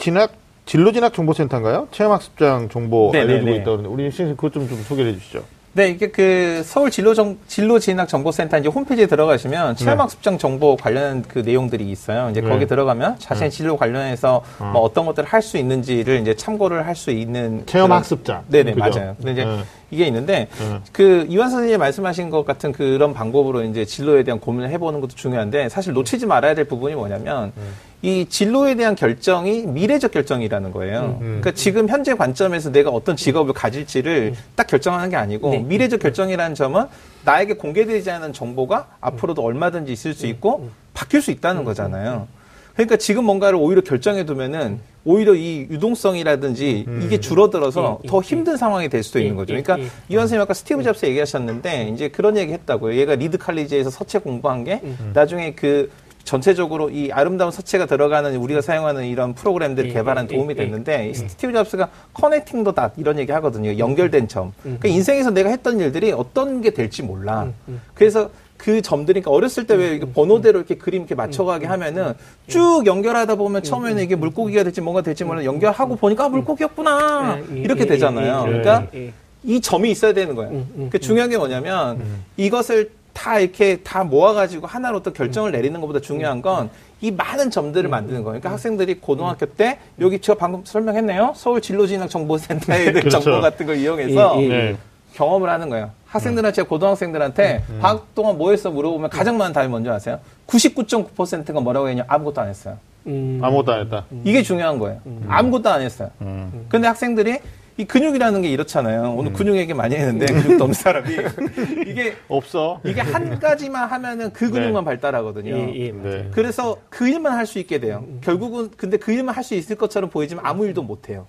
진로진학정보센터인가요? 체험학습장 정보 알려주고 있다고 그러는데, 우리 선생님 그것 좀 소개를 해 주시죠. 네, 이게 그 서울 진로진학정보센터 이제 홈페이지에 들어가시면 체험학습장 정보 관련한 그 내용들이 있어요. 이제 거기 들어가면 자신의 진로 관련해서 뭐 어떤 것들을 할 수 있는지를 이제 참고를 할 수 있는 체험학습장. 네네, 그죠? 맞아요. 근데 이제 이게 있는데 그 이완 선생님이 말씀하신 것 같은 그런 방법으로 이제 진로에 대한 고민을 해보는 것도 중요한데, 사실 놓치지 말아야 될 부분이 뭐냐면 이 진로에 대한 결정이 미래적 결정이라는 거예요. 그러니까 지금 현재 관점에서 내가 어떤 직업을 가질지를 딱 결정하는 게 아니고 미래적 결정이라는 점은 나에게 공개되지 않은 정보가 앞으로도 얼마든지 있을 수 있고 바뀔 수 있다는 거잖아요. 그러니까 지금 뭔가를 오히려 결정해두면은 오히려 이 유동성이라든지 이게 줄어들어서 더 힘든 상황이 될 수도 있는 거죠. 그러니까 이완 선생님 아까 스티브 잡스 얘기하셨는데 이제 그런 얘기 했다고요. 얘가 리드 칼리지에서 서체 공부한 게 나중에 그 전체적으로 이 아름다운 서체가 들어가는 우리가 사용하는 이런 프로그램들 개발한 도움이 됐는데 스티브 잡스가 커넥팅 더 닷 이런 얘기 하거든요. 연결된 점. 그러니까 인생에서 내가 했던 일들이 어떤 게 될지 몰라. 그래서 그 점들이, 그러니까 어렸을 때 왜 번호대로 이렇게 그림 이렇게 맞춰가게 하면은 쭉 연결하다 보면 처음에는 이게 물고기가 될지 뭔가 될지 몰라. 연결하고 보니까 아, 물고기였구나. 이렇게 되잖아요. 그러니까 이 점이 있어야 되는 거예요. 그러니까 중요한 게 뭐냐면 이것을 다 이렇게 다 모아가지고 하나로 또 결정을 내리는 것보다 중요한 건 이 많은 점들을 만드는 거예요. 그러니까 학생들이 고등학교 때 여기 제가 방금 설명했네요. 서울 진로진학정보센터에 대한 정보 같은 걸 이용해서 경험을 하는 거예요. 학생들한테, 고등학생들한때 방학 동안 뭐 했어 물어보면 가장 많은 답이 뭔지 아세요? 99.9%가 뭐라고 했냐? 아무것도 안 했어요. 아무것도 안 했다. 이게 중요한 거예요. 아무것도 안 했어요. 근데 학생들이 이 근육이라는 게 이렇잖아요. 오늘 근육 얘기 많이 했는데 근육도 없는 사람이 이게 없어. 이게 한 가지만 하면은 그 근육만 발달하거든요. 그래서 그 일만 할 수 있게 돼요. 결국은 근데 그 일만 할 수 있을 것처럼 보이지만 아무 일도 못 해요.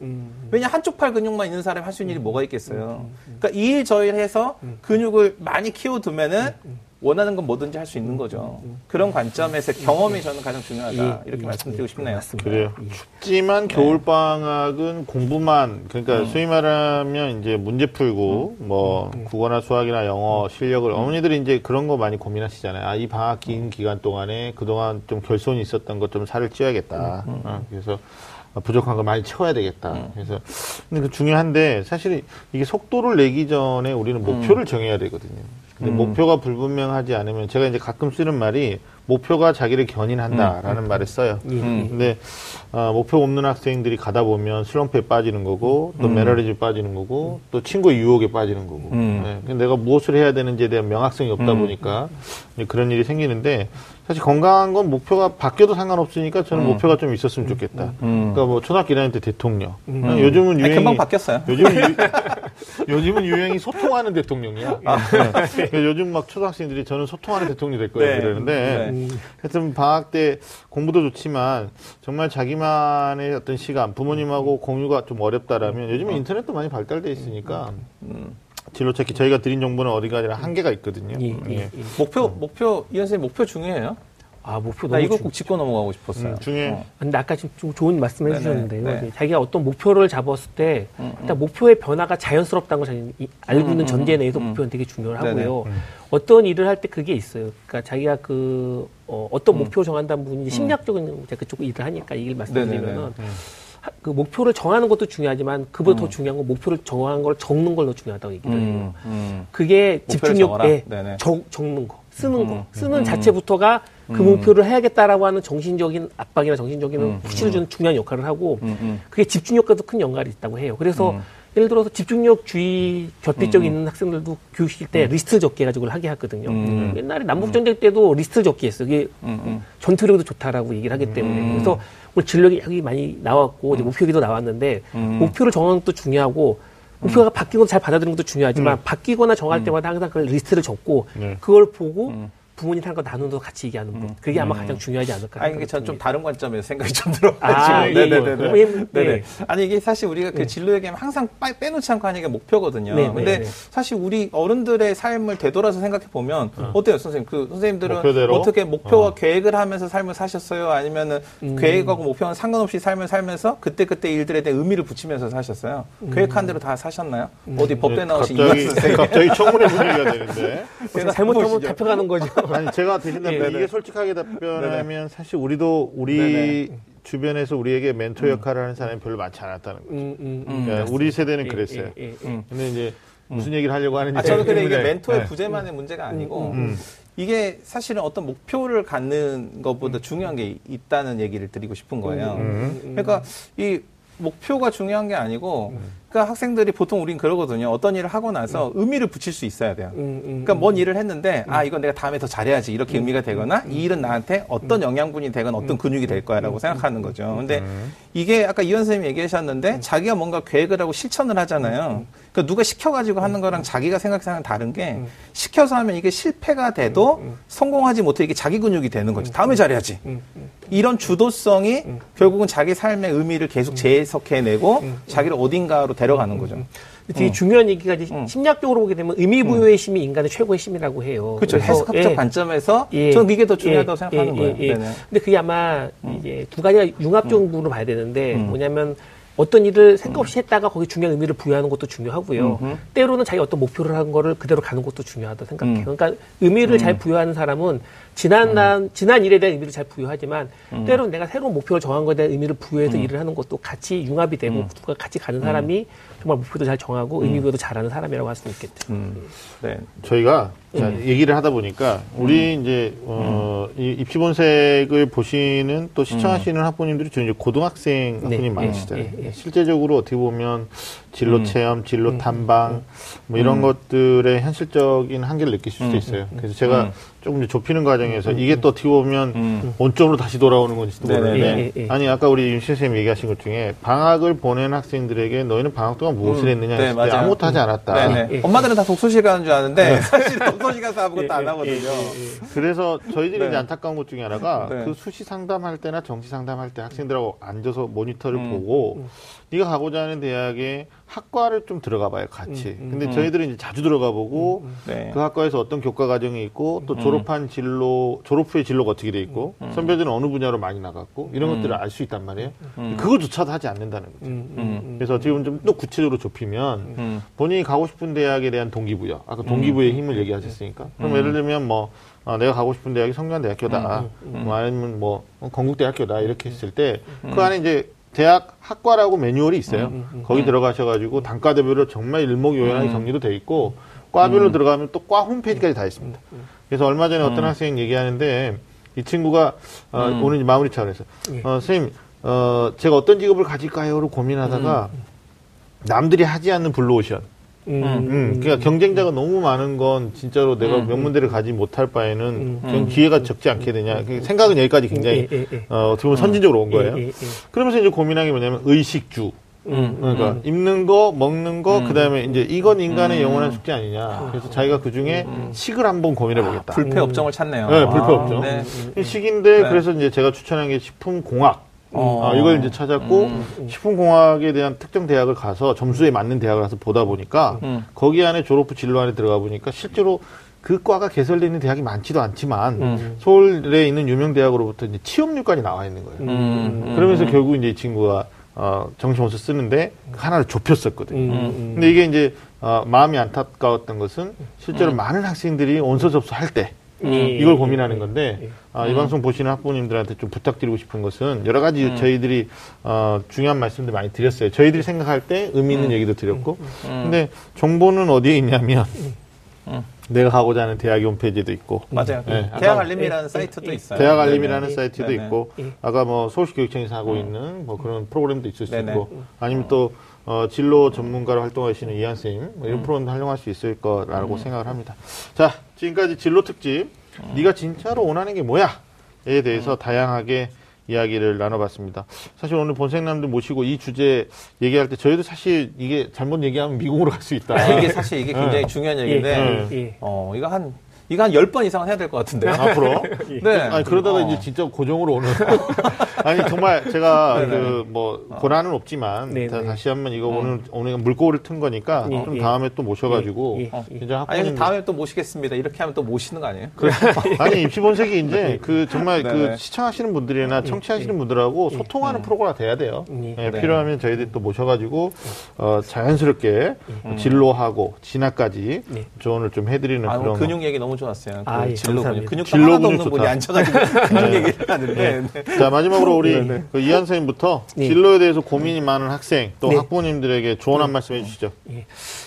왜냐 한쪽 팔 근육만 있는 사람이 할 수 있는 일이 뭐가 있겠어요. 그러니까 이 일 저 일 해서 근육을 많이 키워두면은 원하는 건 뭐든지 할 수 있는 거죠. 그런 관점에서 경험이 저는 가장 중요하다. 이렇게 말씀드리고 싶네요. 그래요. 춥지만 겨울방학은 공부만, 그러니까 소위 말하면 이제 문제 풀고, 뭐, 국어나 수학이나 영어 실력을, 어머니들이 이제 그런 거 많이 고민하시잖아요. 아, 이 방학 긴 기간 동안에 그동안 좀 결손이 있었던 것 좀 살을 찌워야겠다. 그래서 부족한 걸 많이 채워야 되겠다. 그래서 근데 그 중요한데 사실 이게 속도를 내기 전에 우리는 목표를 정해야 되거든요. 근데 목표가 불분명하지 않으면, 제가 이제 가끔 쓰는 말이 목표가 자기를 견인한다라는 말을 써요. 근데 목표 없는 학생들이 가다 보면 슬럼프에 빠지는 거고, 또 메라리즘에 빠지는 거고, 또 친구의 유혹에 빠지는 거고. 네. 내가 무엇을 해야 되는지에 대한 명확성이 없다 보니까 그런 일이 생기는데, 사실 건강한 건 목표가 바뀌어도 상관없으니까 저는 목표가 좀 있었으면 좋겠다. 그러니까 뭐 초등학교 1학년 때 대통령. 요즘은 유행이 금방 바뀌었어요. 요즘은 유행이 소통하는 대통령이야. 네. 요즘 막 초등학생들이 저는 소통하는 대통령이 될 거예요. 그러는데 하여튼 방학 때 공부도 좋지만 정말 자기만의 어떤 시간, 부모님하고 공유가 좀 어렵다라면 요즘에 인터넷도 많이 발달돼 있으니까 진로 찾기, 저희가 드린 정보는 어디가 아니라 한계가 있거든요. 목표, 이현 선생님 목표 중요해요? 아, 목표 너무, 나 이거 꼭 짚고 넘어가고 싶었어요. 중요해. 근데 아까 좀 좋은 말씀 해주셨는데요. 자기가 어떤 목표를 잡았을 때 일단 목표의 변화가 자연스럽다는 걸 자기 알고 있는 전제 내에서 목표는 되게 중요하고요. 어떤 일을 할 때 그게 있어요. 그러니까 자기가 그 어떤 목표 정한다는 분이 심리학적인 그쪽 일을 하니까 얘기를 말씀드리면은 그 목표를 정하는 것도 중요하지만 그보다 더 중요한 건 목표를 정하는 걸 적는 걸로 중요하다고 얘기를 해요. 그게 집중력에 적는 거, 쓰는 거, 쓰는 자체부터가 그 목표를 해야겠다라고 하는 정신적인 압박이나 정신적인 푸시를 주는 중요한 역할을 하고 그게 집중력과도 큰 연관이 있다고 해요. 그래서 예를 들어서 집중력주의 결핍적이 있는 학생들도 교육시킬 때 리스트를 적게 해가지고 하게 하거든요. 옛날에 남북전쟁 때도 리스트를 적게 했어요. 이게 전투력도 좋다라고 얘기를 하기 때문에. 그래서 오늘 진로약이 많이 나왔고, 이제 목표기도 나왔는데, 목표를 정하는 것도 중요하고, 목표가 바뀌거나 잘 받아들이는 것도 중요하지만, 바뀌거나 정할 때마다 항상 그 리스트를 적고, 그걸 보고, 부모님한테 나누면서 같이 얘기하는 분. 그게 아마 가장 중요하지 않을까. 아니, 이게 전 좀 다른 관점에서 생각이 좀 들어가지고. 아, 네네네. 네. 아니, 이게 사실 우리가 그 진로 얘기하면 항상 빼놓지 않고 하는 게 목표거든요. 네네. 근데 사실 우리 어른들의 삶을 되돌아서 생각해보면, 어때요, 선생님? 그 선생님들은 목표대로? 어떻게 목표와 계획을 하면서 삶을 사셨어요? 아니면은 계획하고 목표는 상관없이 삶을 살면서 그때그때 일들에 대한 의미를 붙이면서 사셨어요? 계획한 대로 다 사셨나요? 어디 법대 나오신 이완 선생님. 갑자기 청문회 분위기가 되는데. 제가 잘못하면 답변하는 거죠. 아니, 제가 대신 이게 솔직하게 답변하면 네네. 사실 우리도 우리 네네. 주변에서 우리에게 멘토 역할을 하는 사람이 별로 많지 않았다는 거죠. 그러니까 우리 세대는 그랬어요. 근데 이제 무슨 얘기를 하려고 하는지. 아, 저도 근데 이게 멘토의 부재만의 문제가 아니고 이게 사실은 어떤 목표를 갖는 것보다 중요한 게 있다는 얘기를 드리고 싶은 거예요. 그러니까 이 목표가 중요한 게 아니고 그러니까 학생들이 보통 우린 그러거든요. 어떤 일을 하고 나서 의미를 붙일 수 있어야 돼요. 그러니까 뭔 일을 했는데 아 이건 내가 다음에 더 잘해야지 이렇게 의미가 되거나 이 일은 나한테 어떤 영양분이 되거나 어떤 근육이 될 거야라고 생각하는 거죠. 근데 이게 아까 이현 선생님이 얘기하셨는데 자기가 뭔가 계획을 하고 실천을 하잖아요. 그러니까 누가 시켜가지고 하는 거랑 자기가 생각하는 다른 게 시켜서 하면 이게 실패가 돼도 성공하지 못해 이게 자기 근육이 되는 거죠. 다음에 잘해야지. 이런 주도성이 결국은 자기 삶의 의미를 계속 재해석해내고 자기를 어딘가로 데려가는 거죠. 되게 중요한 얘기가 이제 심리학적으로 보게 되면 의미부여의 힘이 인간의 최고의 힘이라고 해요. 그렇죠. 해석학적 관점에서 저는 이게 더 중요하다고 생각하는 거예요. 근데 그게 아마 이제 두 가지가 융합적으로 봐야 되는데 뭐냐면 어떤 일을 생각 없이 했다가 거기에 중요한 의미를 부여하는 것도 중요하고요. 때로는 자기 어떤 목표를 한 거를 그대로 가는 것도 중요하다고 생각해요. 그러니까 의미를 잘 부여하는 사람은 지난 일에 대한 의미를 잘 부여하지만 때로는 내가 새로운 목표를 정한 것에 대한 의미를 부여해서 일을 하는 것도 같이 융합이 되고 누가 같이 가는 사람이 정말 목표도 잘 정하고 의미 부여도 잘하는 사람이라고 할 수 있겠죠. 네. 저희가 얘기를 하다 보니까 우리 이제 이 입시본색을 보시는 또 시청하시는 학부님들이 주로 이제 고등학생 학부님 많으시잖아요. 실제적으로 어떻게 보면 진로 체험, 진로 탐방 뭐 이런 것들의 현실적인 한계를 느끼실 수도 있어요. 그래서 제가 조금 이제 좁히는 과정에서 이게 또 어떻게 보면 원점으로 다시 돌아오는 건지도 모르는데 아니 아까 우리 윤신 선생님이 얘기하신 것 중에 방학을 보낸 학생들에게 너희는 방학 동안 무엇을 했느냐 했을 때 아무것도 하지 않았다. 엄마들은 다 독서실 가는 줄 아는데 사실 독서실 가서 아무것도 안 하거든요. 그래서 저희들이 이제 안타까운 것 중에 하나가 그 수시 상담할 때나 정시 상담할 때 학생들하고 앉아서 모니터를 보고 네가 가고자 하는 대학에 학과를 좀 들어가 봐요, 같이. 근데 저희들은 이제 자주 들어가 보고, 그 학과에서 어떤 교과 과정이 있고, 또 졸업한 진로, 졸업 후의 진로가 어떻게 돼 있고, 선배들은 어느 분야로 많이 나갔고, 이런 것들을 알 수 있단 말이에요. 그거조차도 하지 않는다는 거죠. 그래서 어떻게 보면 좀 또 구체적으로 좁히면, 본인이 가고 싶은 대학에 대한 동기부여, 아까 동기부여의 힘을 얘기하셨으니까. 그럼 예를 들면 뭐, 아, 내가 가고 싶은 대학이 성균관대학교다. 아니면 뭐, 건국대학교다. 이렇게 했을 때, 그 안에 이제, 대학 학과라고 매뉴얼이 있어요. 거기 들어가셔가지고 단과대별로 정말 일목요연하게 정리도 돼 있고 과별로 들어가면 또 과 홈페이지까지 다 있습니다. 그래서 얼마 전에 어떤 학생이 얘기하는데 이 친구가 오늘 마무리 차원에서 선생님 제가 어떤 직업을 가질까요로 고민하다가 남들이 하지 않는 블루오션 그러니까 경쟁자가 너무 많은 건 진짜로 내가 명문대를 가지 못할 바에는 그냥 기회가 적지 않게 되냐. 생각은 여기까지 굉장히 어떻게 보면 선진적으로 온 거예요. 그러면서 이제 고민한 게 뭐냐면 의식주. 그러니까 입는 거, 먹는 거, 그다음에 이제 이건 인간의 영원한 숙제 아니냐. 그래서 자기가 그 중에 식을 한번 고민해 보겠다. 아, 불패 업종을 찾네요. 네, 불패 업종. 네. 식인데 그래서 이제 제가 추천한 게 식품공학. 이걸 이제 찾았고 식품공학에 대한 특정 대학을 가서 점수에 맞는 대학을 가서 보다 보니까 거기 안에 졸업 후 진로 안에 들어가 보니까 실제로 그 과가 개설되는 대학이 많지도 않지만 서울에 있는 유명 대학으로부터 이제 취업률까지 나와 있는 거예요. 그러면서 결국 이제 이 친구가 정시원서 쓰는데 하나를 좁혔었거든요. 근데 이게 이제 마음이 안타까웠던 것은 실제로 많은 학생들이 원서 접수할 때 이걸 고민하는 건데 이 방송 보시는 학부모님들한테 좀 부탁드리고 싶은 것은 여러 가지 저희들이 중요한 말씀들 많이 드렸어요. 저희들이 생각할 때 의미 있는 얘기도 드렸고 근데 정보는 어디에 있냐면 내가 가고자 하는 대학의 홈페이지도 있고 맞아요. 네. 대학 알림이라는 사이트도 있어요. 대학 알림이라는 사이트도 있고 아까 뭐 서울시교육청에서 하고 있는 뭐 그런 프로그램도 있을 수 있고 아니면 또 진로 전문가로 활동하시는 이현 선생님 뭐 이런 프로그램도 활용할 수 있을 거라고 생각을 합니다. 자, 지금까지 진로 특집 네가 진짜로 원하는 게 뭐야에 대해서 다양하게 이야기를 나눠봤습니다. 사실 오늘 본색남들 모시고 이 주제 얘기할 때 저희도 사실 이게 잘못 얘기하면 미국으로 갈 수 있다. 이게 사실 이게 굉장히 중요한 얘기인데 이거 한 10번 이상은 해야 될 것 같은데요. 앞으로? 네. 아니, 그러다가 이제 진짜 고정으로 오는. 아니, 정말 제가 그 뭐, 고난은 없지만, 다시 한번 이거 오늘 물꼬를 튼 거니까, 좀 다음에 또 모셔가지고, 진짜 학부모님. 아니, 다음에 또 모시겠습니다. 이렇게 하면 또 모시는 거 아니에요? 그래. 아니, 입시본색이 이제 그 정말 그 시청하시는 분들이나 청취하시는 분들하고 소통하는 프로그램이 돼야 돼요. 네, 필요하면 저희들이 또 모셔가지고, 자연스럽게 진로하고 진학까지 조언을 좀 해드리는 그런. 근육 얘기 너무 좋았어요. 아, 예, 진로 근육. 근육도 하나도 없는 분이 앉혀가지고 근육 얘기를 하는데. 네. 자, 마지막으로 우리 그 이현 선생님부터 진로에 대해서 고민이 많은 학생 또 학부모님들에게 조언 한 말씀 해주시죠. 예.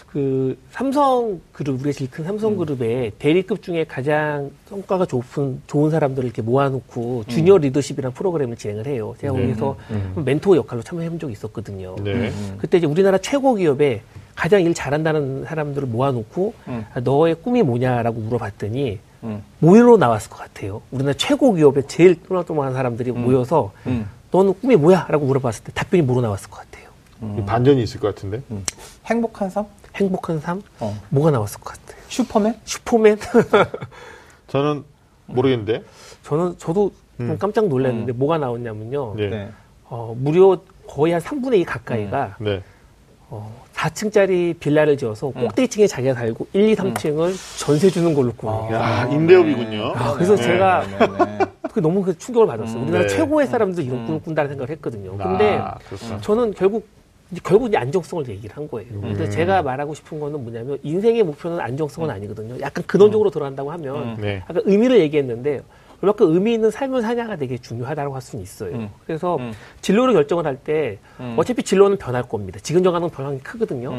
그 삼성그룹, 우리가 제일 큰 삼성그룹의 대리급 중에 가장 성과가 좋은 사람들을 이렇게 모아놓고 주니어 리더십이라는 프로그램을 진행을 해요. 제가 거기서 멘토 역할로 참여해본 적이 있었거든요. 그때 이제 우리나라 최고 기업에 가장 일 잘한다는 사람들을 모아놓고 너의 꿈이 뭐냐라고 물어봤더니 모의로 나왔을 것 같아요. 우리나라 최고 기업에 제일 또마또마한 사람들이 모여서 너는 꿈이 뭐야? 라고 물어봤을 때 답변이 뭐로 나왔을 것 같아요. 반전이 있을 것 같은데? 행복한 삶? 행복한 삶? 뭐가 나왔을 것 같아요? 슈퍼맨? 슈퍼맨? 저는 모르겠는데? 저도 깜짝 놀랐는데 뭐가 나왔냐면요. 네. 무려 거의 한 3분의 2 가까이가 4층짜리 빌라를 지어서 꼭대기층에 자기가 살고 1, 2, 3층을 전세 주는 걸로 꾸는. 임대업이군요. 그래서 제가 그게 너무 그 충격을 받았어요. 우리나라 최고의 사람들 이런 꿈을 꾼다는 생각을 했거든요. 근데 저는 결국 이제 안정성을 얘기를 한 거예요. 근데 제가 말하고 싶은 거는 뭐냐면 인생의 목표는 안정성은 아니거든요. 약간 근원적으로 들어간다고 하면 아까 의미를 얘기했는데 얼마큼 의미 있는 삶을 사냐가 되게 중요하다고 할 수는 있어요. 그래서 진로를 결정을 할 때 어차피 진로는 변할 겁니다. 지금 정하는 변화가 크거든요.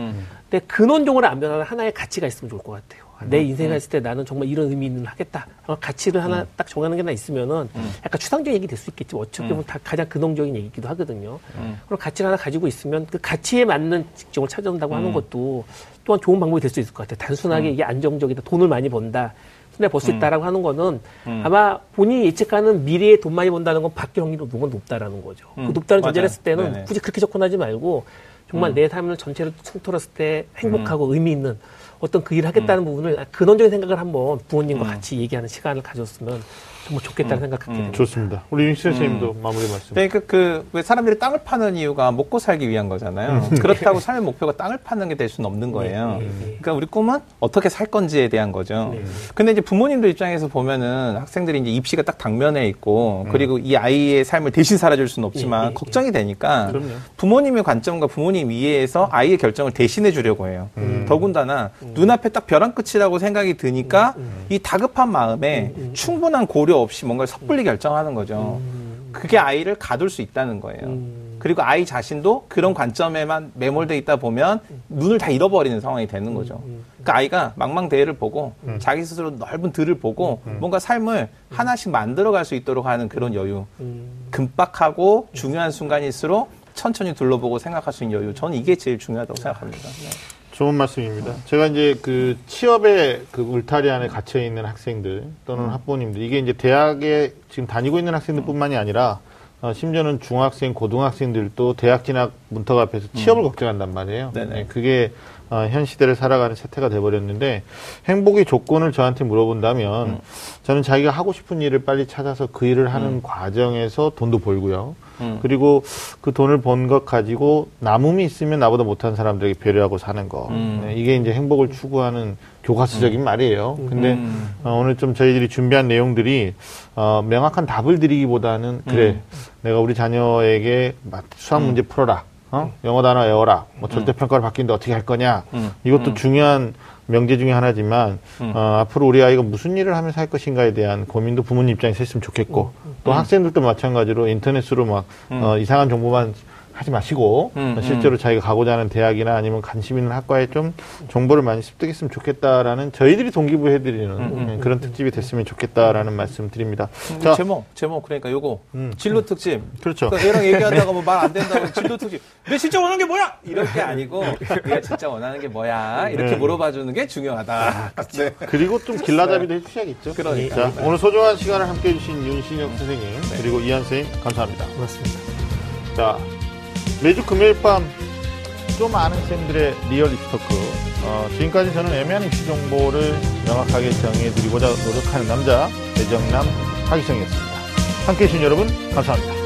근데 근원적으로 안 변하는 하나의 가치가 있으면 좋을 것 같아요. 내 인생을 했을 때 나는 정말 이런 의미 있는 하겠다. 가치를 하나 딱 정하는 게 하나 있으면은 약간 추상적인 얘기 될 수 있겠지만 어차피 보면 다 가장 근원적인 얘기이기도 하거든요. 그럼 가치를 하나 가지고 있으면 그 가치에 맞는 직종을 찾아온다고 하는 것도 또한 좋은 방법이 될 수 있을 것 같아요. 단순하게 이게 안정적이다. 돈을 많이 번다. 근데 벌 수 있다라고 하는 거는 아마 본인이 예측하는 미래에 돈 많이 번다는 건 바뀔 확률이 너무 높다라는 거죠. 그 높다는 전제를 했을 때는 굳이 그렇게 접근하지 말고 정말 내 삶을 전체로 통틀었을 때 행복하고 의미 있는 어떤 그 일을 하겠다는 부분을 근원적인 생각을 한번 부모님과 같이 얘기하는 시간을 가졌으면 정말 좋겠다는 생각하게 됩니다. 좋습니다. 우리 윤신혁 선생님도 마무리 말씀. 그러니까 왜 사람들이 땅을 파는 이유가 먹고 살기 위한 거잖아요. 그렇다고 삶의 목표가 땅을 파는 게 될 수는 없는 거예요. 그러니까 우리 꿈은 어떻게 살 건지에 대한 거죠. 근데 이제 부모님들 입장에서 보면은 학생들이 이제 입시가 딱 당면에 있고 그리고 이 아이의 삶을 대신 살아줄 수는 없지만 걱정이 되니까 부모님의 관점과 부모님 이해에서 아이의 결정을 대신해 주려고 해요. 더군다나 눈앞에 딱 벼랑 끝이라고 생각이 드니까 이 다급한 마음에 충분한 고려 없이 뭔가를 섣불리 결정하는 거죠. 그게 아이를 가둘 수 있다는 거예요. 그리고 아이 자신도 그런 관점에만 매몰돼 있다 보면 눈을 다 잃어버리는 상황이 되는 거죠. 그러니까 아이가 망망대해를 보고 자기 스스로 넓은 들을 보고 뭔가 삶을 하나씩 만들어갈 수 있도록 하는 그런 여유. 급박하고 중요한 순간일수록 천천히 둘러보고 생각할 수 있는 여유. 저는 이게 제일 중요하다고 생각합니다. 네. 좋은 말씀입니다. 제가 이제 그 취업의 그 울타리 안에 갇혀 있는 학생들 또는 학부모님들 이게 이제 대학에 지금 다니고 있는 학생들뿐만이 아니라 심지어는 중학생, 고등학생들도 대학 진학 문턱 앞에서 취업을 걱정한단 말이에요. 네, 그게 현 시대를 살아가는 세태가 돼버렸는데 행복의 조건을 저한테 물어본다면 저는 자기가 하고 싶은 일을 빨리 찾아서 그 일을 하는 과정에서 돈도 벌고요. 그리고 그 돈을 번 것 가지고 남음이 있으면 나보다 못한 사람들에게 배려하고 사는 거. 네, 이게 이제 행복을 추구하는 교과서적인 말이에요. 근데 오늘 좀 저희들이 준비한 내용들이 명확한 답을 드리기보다는 그래 내가 우리 자녀에게 수학 문제 풀어라. 영어 단어 외워라. 뭐 절대평가를 바뀌는데 어떻게 할 거냐. 이것도 중요한 명제 중에 하나지만 앞으로 우리 아이가 무슨 일을 하면서 할 것인가에 대한 고민도 부모님 입장에서 했으면 좋겠고 또 학생들도 마찬가지로 인터넷으로 막 이상한 정보만 하지 마시고 실제로 자기가 가고자 하는 대학이나 아니면 관심 있는 학과에 좀 정보를 많이 습득했으면 좋겠다라는 저희들이 동기부여해드리는 그런 특집이 됐으면 좋겠다라는 말씀드립니다. 자, 제목 그러니까 요거 진로 특집. 그렇죠. 그러니까 얘랑 얘기하다가 뭐 말 안 된다고 진로 특집. 내 진짜 원하는 게 뭐야? 이럴 게 아니고 내가 진짜 원하는 게 뭐야? 이렇게 물어봐주는 게 중요하다. 아, 그렇죠. 네. 그리고 좀 길라잡이도 해주셔야겠죠. 그러니까. 자, 오늘 소중한 시간을 함께해 주신 윤신혁 선생님 그리고 이현 선생님 감사합니다. 고맙습니다. 자. 매주 금요일 밤 좀 아는 쌤들의 리얼 입시토크 지금까지 저는 애매한 입시 정보를 명확하게 정해드리고자 노력하는 남자, 배정남 하기성이었습니다. 함께해 주신 여러분 감사합니다.